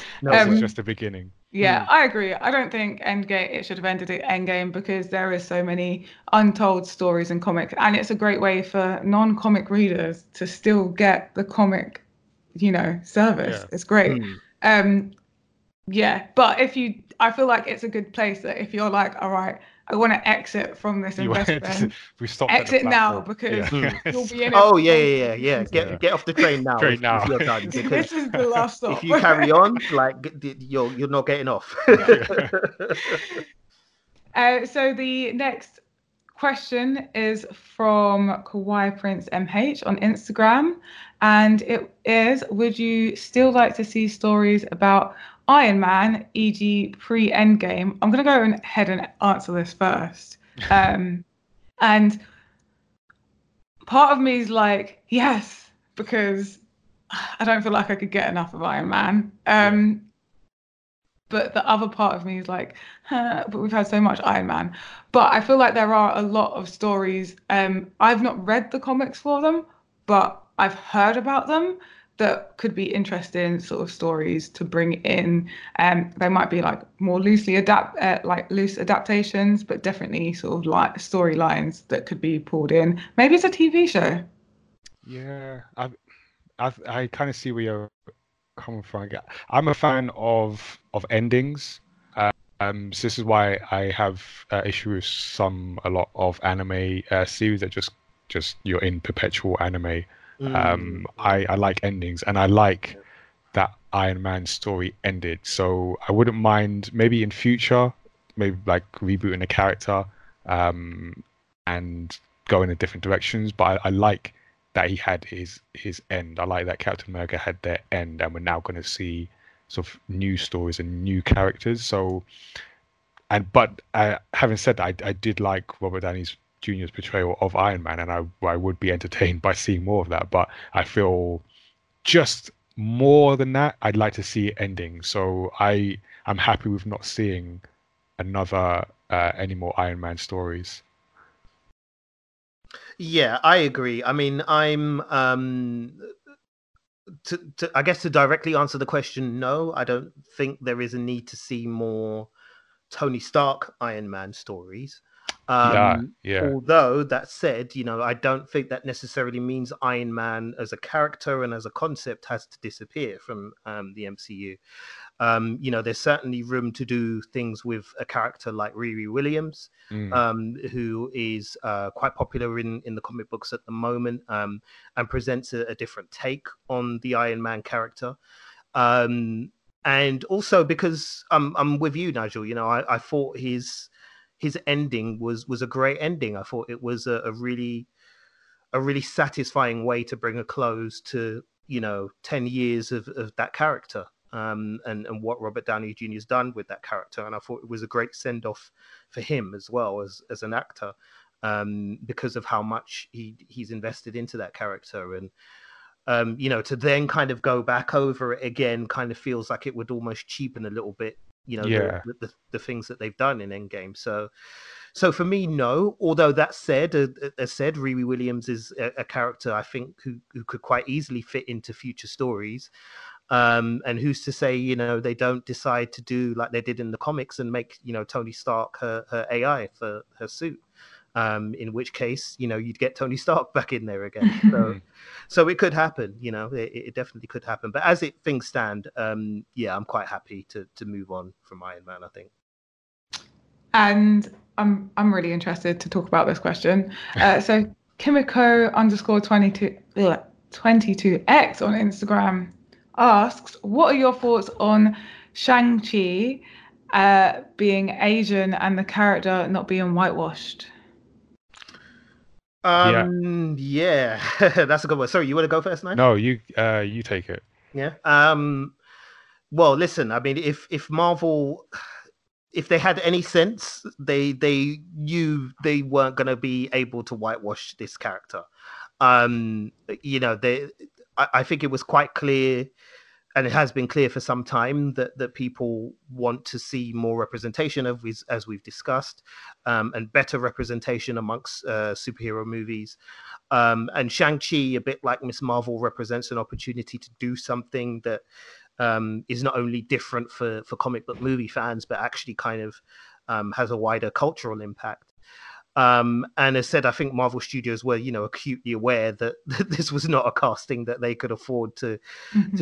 just the beginning. Yeah, I agree. I don't think it should have ended at Endgame, because there is so many untold stories in comics, and it's a great way for non-comic readers to still get the comic, you know, service. Yeah. It's great. Yeah, but I feel like it's a good place that if you're like, all right, I want to exit from this investment, we stopped exit now, because you'll be in it. Oh, yeah. Get off the train now. Train now. This is the last stop. If you carry on, like, you're not getting off. So the next question is from Kawaii Prince MH on Instagram, and it is, would you still like to see stories about Iron Man, e.g. pre-Endgame? I'm going to go ahead and answer this first. And part of me is like, yes, because I don't feel like I could get enough of Iron Man. But the other part of me is like, but we've had so much Iron Man. But I feel like there are a lot of stories. I've not read the comics for them, but I've heard about them, that could be interesting sort of stories to bring in. They might be like more loosely loose adaptations, but definitely sort of like storylines that could be pulled in. Maybe it's a TV show. Yeah, I kind of see where you're coming from. I'm a fan of endings. So this is why I have issue with a lot of anime series that just you're in perpetual anime. I like endings, and I like that Iron Man story ended. So I wouldn't mind maybe in future, maybe like rebooting a character and going in different directions. But I like that he had his end. I like that Captain America had their end, and we're now going to see sort of new stories and new characters. So, and but having said that, I did like Robert Downey Jr.'s portrayal of Iron Man, and I would be entertained by seeing more of that. But I feel just more than that, I'd like to see it ending. So I'm happy with not seeing another any more Iron Man stories. Yeah, I agree. I mean, I'm I guess to directly answer the question, no, I don't think there is a need to see more Tony Stark Iron Man stories. Although that said, you know, I don't think that necessarily means Iron Man as a character and as a concept has to disappear from the MCU. You know, there's certainly room to do things with a character like Riri Williams, who is quite popular in the comic books at the moment, and presents a different take on the Iron Man character. And also because I'm with you, Nigel, you know, I thought his ending was a great ending. I thought it was a really satisfying way to bring a close to, you know, 10 years of that character. And what Robert Downey Jr. has done with that character. And I thought it was a great send-off for him as well as an actor, because of how much he's invested into that character. And, you know, to then kind of go back over it again kind of feels like it would almost cheapen a little bit, you know, the things that they've done in Endgame. So for me, no. Although that said, as said, Riri Williams is a character, I think, who could quite easily fit into future stories. And who's to say, you know, they don't decide to do like they did in the comics and make, you know, Tony Stark her AI for her suit, in which case, you know, you'd get Tony Stark back in there again. So it could happen, you know, it definitely could happen. But as things stand, I'm quite happy to move on from Iron Man, I think. And I'm really interested to talk about this question. So Kimiko_22X on Instagram asks, what are your thoughts on Shang-Chi being Asian and the character not being whitewashed? That's a good one. Sorry, you want to go first, Nigel? No, you take it. Yeah. Well, listen, I mean, if Marvel, if they had any sense, they knew they weren't going to be able to whitewash this character. You know, I think it was quite clear, and it has been clear for some time, that people want to see more representation of, as we've discussed, and better representation amongst superhero movies. And Shang-Chi, a bit like Miss Marvel, represents an opportunity to do something that is not only different for comic book movie fans, but actually kind of has a wider cultural impact. And as said, I think Marvel Studios were, you know, acutely aware that this was not a casting that they could afford to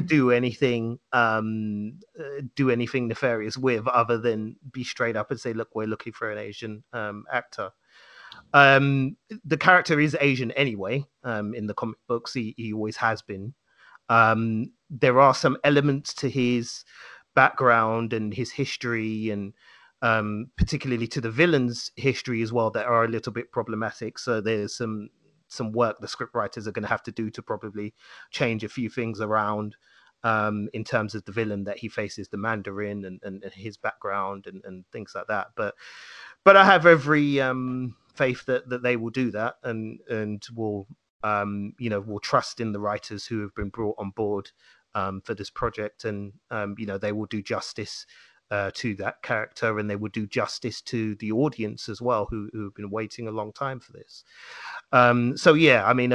do anything nefarious with, other than be straight up and say, look, we're looking for an Asian actor. The character is Asian anyway. In the comic books, he always has been. There are some elements to his background and his history, and particularly to the villain's history as well, that are a little bit problematic. So there's some work the scriptwriters are going to have to do to probably change a few things around in terms of the villain that he faces, the Mandarin, and his background and things like that. But I have every faith that they will do that, and will you know, will trust in the writers who have been brought on board for this project, and you know, they will do justice to that character, and they would do justice to the audience as well, who have been waiting a long time for this. So yeah, I mean,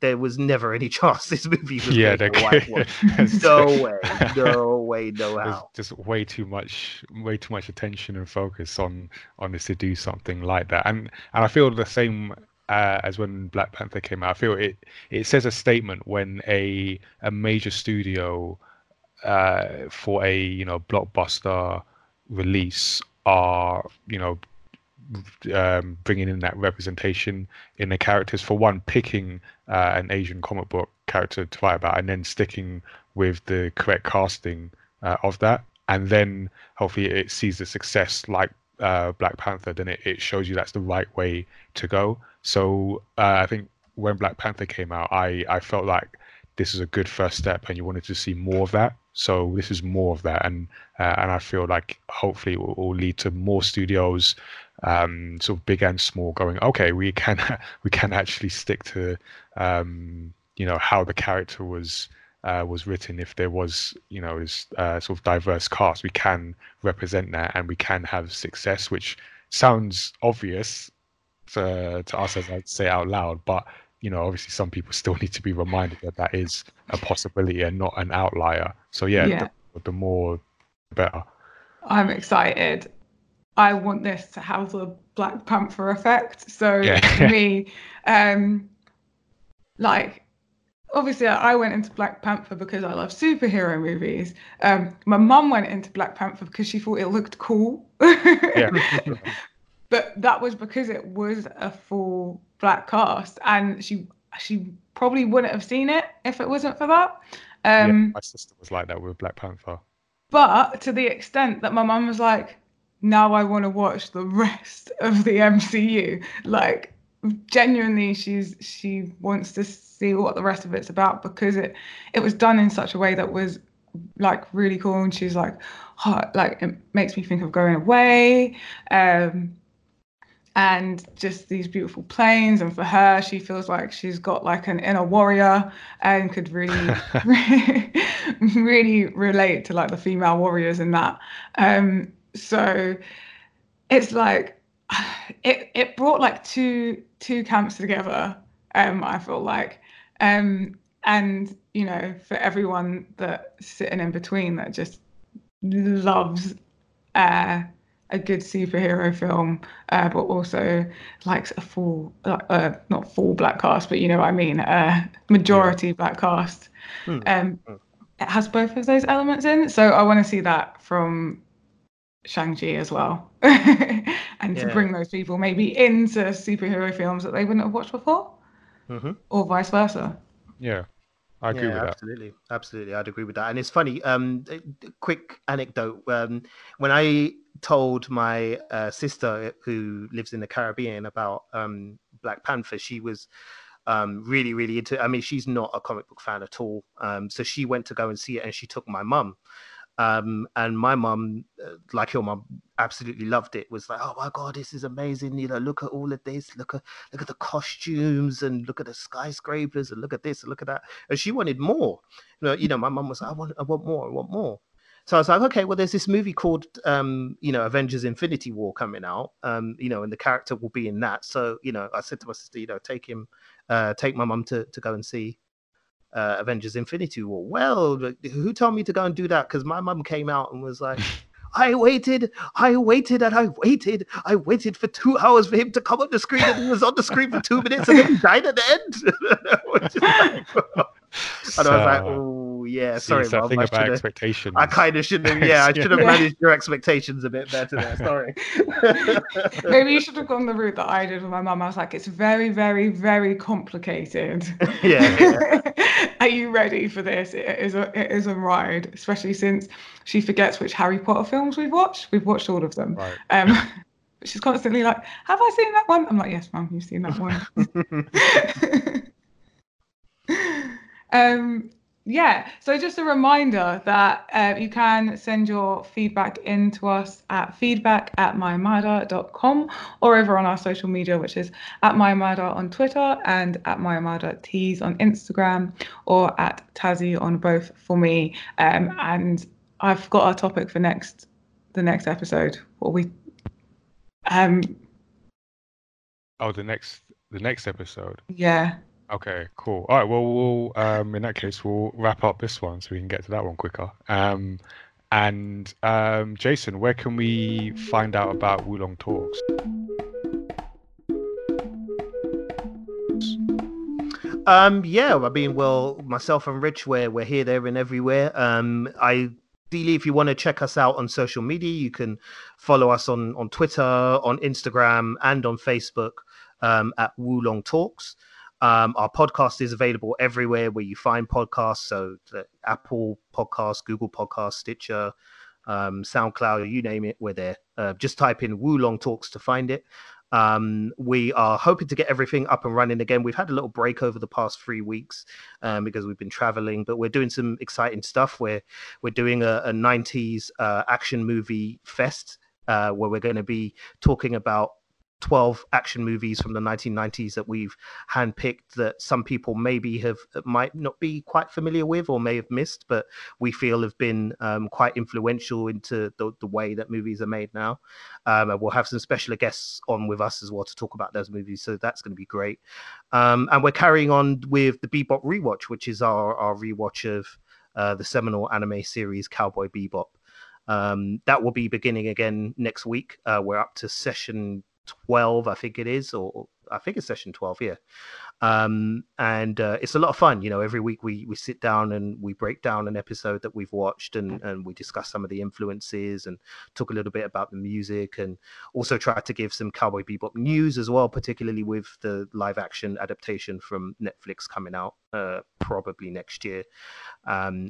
there was never any chance this movie was a white one. No way, no how. Just way too much attention and focus on this to do something like that. And I feel the same as when Black Panther came out. I feel it says a statement when a major studio, for a, you know, blockbuster release, are, you know, bringing in that representation in the characters. For one, picking an Asian comic book character to write about, and then sticking with the correct casting of that, and then hopefully it sees the success like Black Panther, then it shows you that's the right way to go. So I think when Black Panther came out, I felt like this is a good first step, and you wanted to see more of that. So this is more of that, and I feel like hopefully it will lead to more studios, sort of big and small, going, okay, we can actually stick to you know, how the character was written. If there was, you know, this sort of diverse cast, we can represent that, and we can have success. Which sounds obvious to us, as I say out loud, but you know, obviously some people still need to be reminded that that is a possibility and not an outlier. So yeah. The more, the better. I'm excited. I want this to have the Black Panther effect. So for me, like, obviously I went into Black Panther because I love superhero movies. My mum went into Black Panther because she thought it looked cool. But that was because it was a full Black cast, and she probably wouldn't have seen it if it wasn't for that. My sister was like that with Black Panther. But to the extent that my mum was like, now I want to watch the rest of the MCU. Like, genuinely, she wants to see what the rest of it's about, because it was done in such a way that was like really cool. And she's like, oh, like, it makes me think of going away. And just these beautiful plains. And for her, she feels like she's got like an inner warrior and could really, really relate to like the female warriors in that. So it's like, it brought like two camps together, I feel like. And, you know, for everyone that's sitting in between that just loves a good superhero film, but also likes a full, not full Black cast, but you know what I mean, majority Black cast. It has both of those elements in, so I want to see that from Shang-Chi as well. And to bring those people maybe into superhero films that they wouldn't have watched before, or vice versa. I agree with absolutely. That. Absolutely, I'd agree with that. And it's funny, a quick anecdote. When I told my sister, who lives in the Caribbean, about Black Panther, she was really, really into it. I mean, she's not a comic book fan at all. So she went to go and see it, and she took my mum. And my mum, like your mum, absolutely loved it. Was like, oh my god, this is amazing! You know, look at all of this. Look at the costumes, and look at the skyscrapers, and look at this, and look at that. And she wanted more. You know, my mum was like, I want more. So I was like, okay, well, there's this movie called, you know, Avengers: Infinity War coming out. You know, and the character will be in that. So you know, I said to my sister, you know, take my mum to go and see Avengers Infinity War. Well, who told me to go and do that? Because my mum came out and was like, I waited for 2 hours for him to come on the screen, and he was on the screen for 2 minutes and then he died at the end. And I was like, oh yeah, sorry, mum. I kind of shouldn't have, I should have managed your expectations a bit better there. Sorry. Maybe you should have gone the route that I did with my mum. I was like, it's very, very, very complicated. Are you ready for this? It is a ride, especially since she forgets which Harry Potter films we've watched. We've watched all of them. Right. She's constantly like, have I seen that one? I'm like, yes, Mum, you've seen that one. So just a reminder that you can send your feedback in to us at feedback@miyamada.com, or over on our social media, which is @miyamada on Twitter and @miyamadatees on Instagram, or @Tazzy on both for me. And I've got our topic for the next episode. What we the next episode. Yeah. Okay, cool. All right, well, we'll in that case, we'll wrap up this one so we can get to that one quicker. And Jason, where can we find out about Wulong Talks? I mean, well, myself and Rich, we're here, there, and everywhere. I Steely, if you want to check us out on social media, you can follow us on Twitter, on Instagram, and on Facebook at Wulong Talks. Our podcast is available everywhere where you find podcasts, so Apple Podcasts, Google Podcasts, Stitcher, SoundCloud, you name it, we're there. Just type in Wulong Talks to find it. We are hoping to get everything up and running again. We've had a little break over the past 3 weeks because we've been traveling, but we're doing some exciting stuff. We're doing a 90s action movie fest where we're going to be talking about 12 action movies from the 1990s that we've handpicked that some people might not be quite familiar with or may have missed, but we feel have been quite influential into the way that movies are made now. And we'll have some special guests on with us as well to talk about those movies, so that's going to be great. And we're carrying on with the Bebop rewatch, which is our rewatch of the seminal anime series Cowboy Bebop. That will be beginning again next week. We're up to session 12, I think it is, or I think it's session 12, yeah. And it's a lot of fun. You know, every week we sit down and we break down an episode that we've watched, and we discuss some of the influences and talk a little bit about the music, and also try to give some Cowboy Bebop news as well, particularly with the live action adaptation from Netflix coming out probably next year.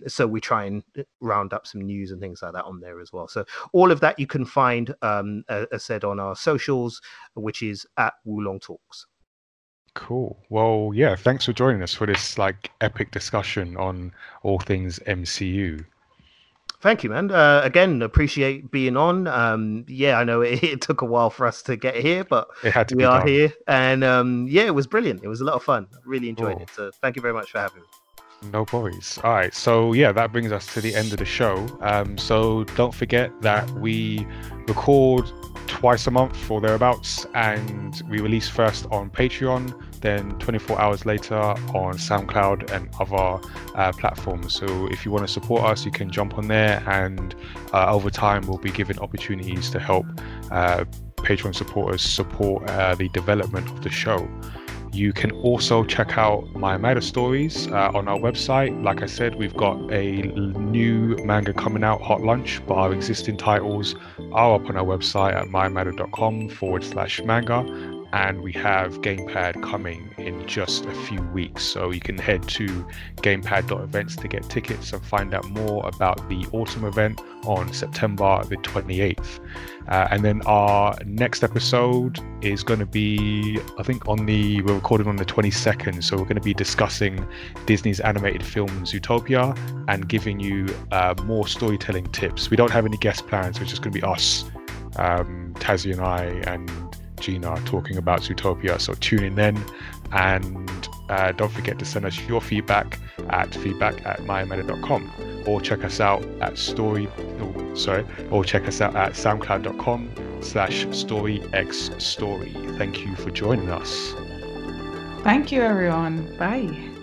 So we try and round up some news and things like that on there as well. So all of that you can find, as said, on our socials, which is at Wulong Talks. Cool. Well, yeah, thanks for joining us for this epic discussion on all things MCU. Thank you, man. Again, appreciate being on. Yeah, I know it took a while for us to get here, but we are here. And yeah, it was brilliant. It was a lot of fun. I really enjoyed it. So thank you very much for having me. No worries. All right. So, yeah, that brings us to the end of the show. So don't forget that we record twice a month or thereabouts, and we release first on Patreon, then 24 hours later on SoundCloud and other platforms. So if you want to support us, you can jump on there, and over time we'll be giving opportunities to help Patreon supporters support the development of the show. You can also check out my manga stories on our website. Like I said, we've got a new manga coming out, Hot Lunch, but our existing titles are up on our website at mymada.com/manga, and we have Gamepad coming in just a few weeks. So you can head to gamepad.events to get tickets and find out more about the autumn event on September the 28th. And then our next episode is going to be, I think, we're recording on the 22nd. So we're going to be discussing Disney's animated film Zootopia and giving you more storytelling tips. We don't have any guest plans. So it's just going to be us, Tazzy and I, and Gina talking about Zootopia. So tune in then, and don't forget to send us your feedback at feedback@mymeta.com, or check us out at check us out at soundcloud.com/storyxstory. Thank you for joining us. Thank you, everyone. Bye.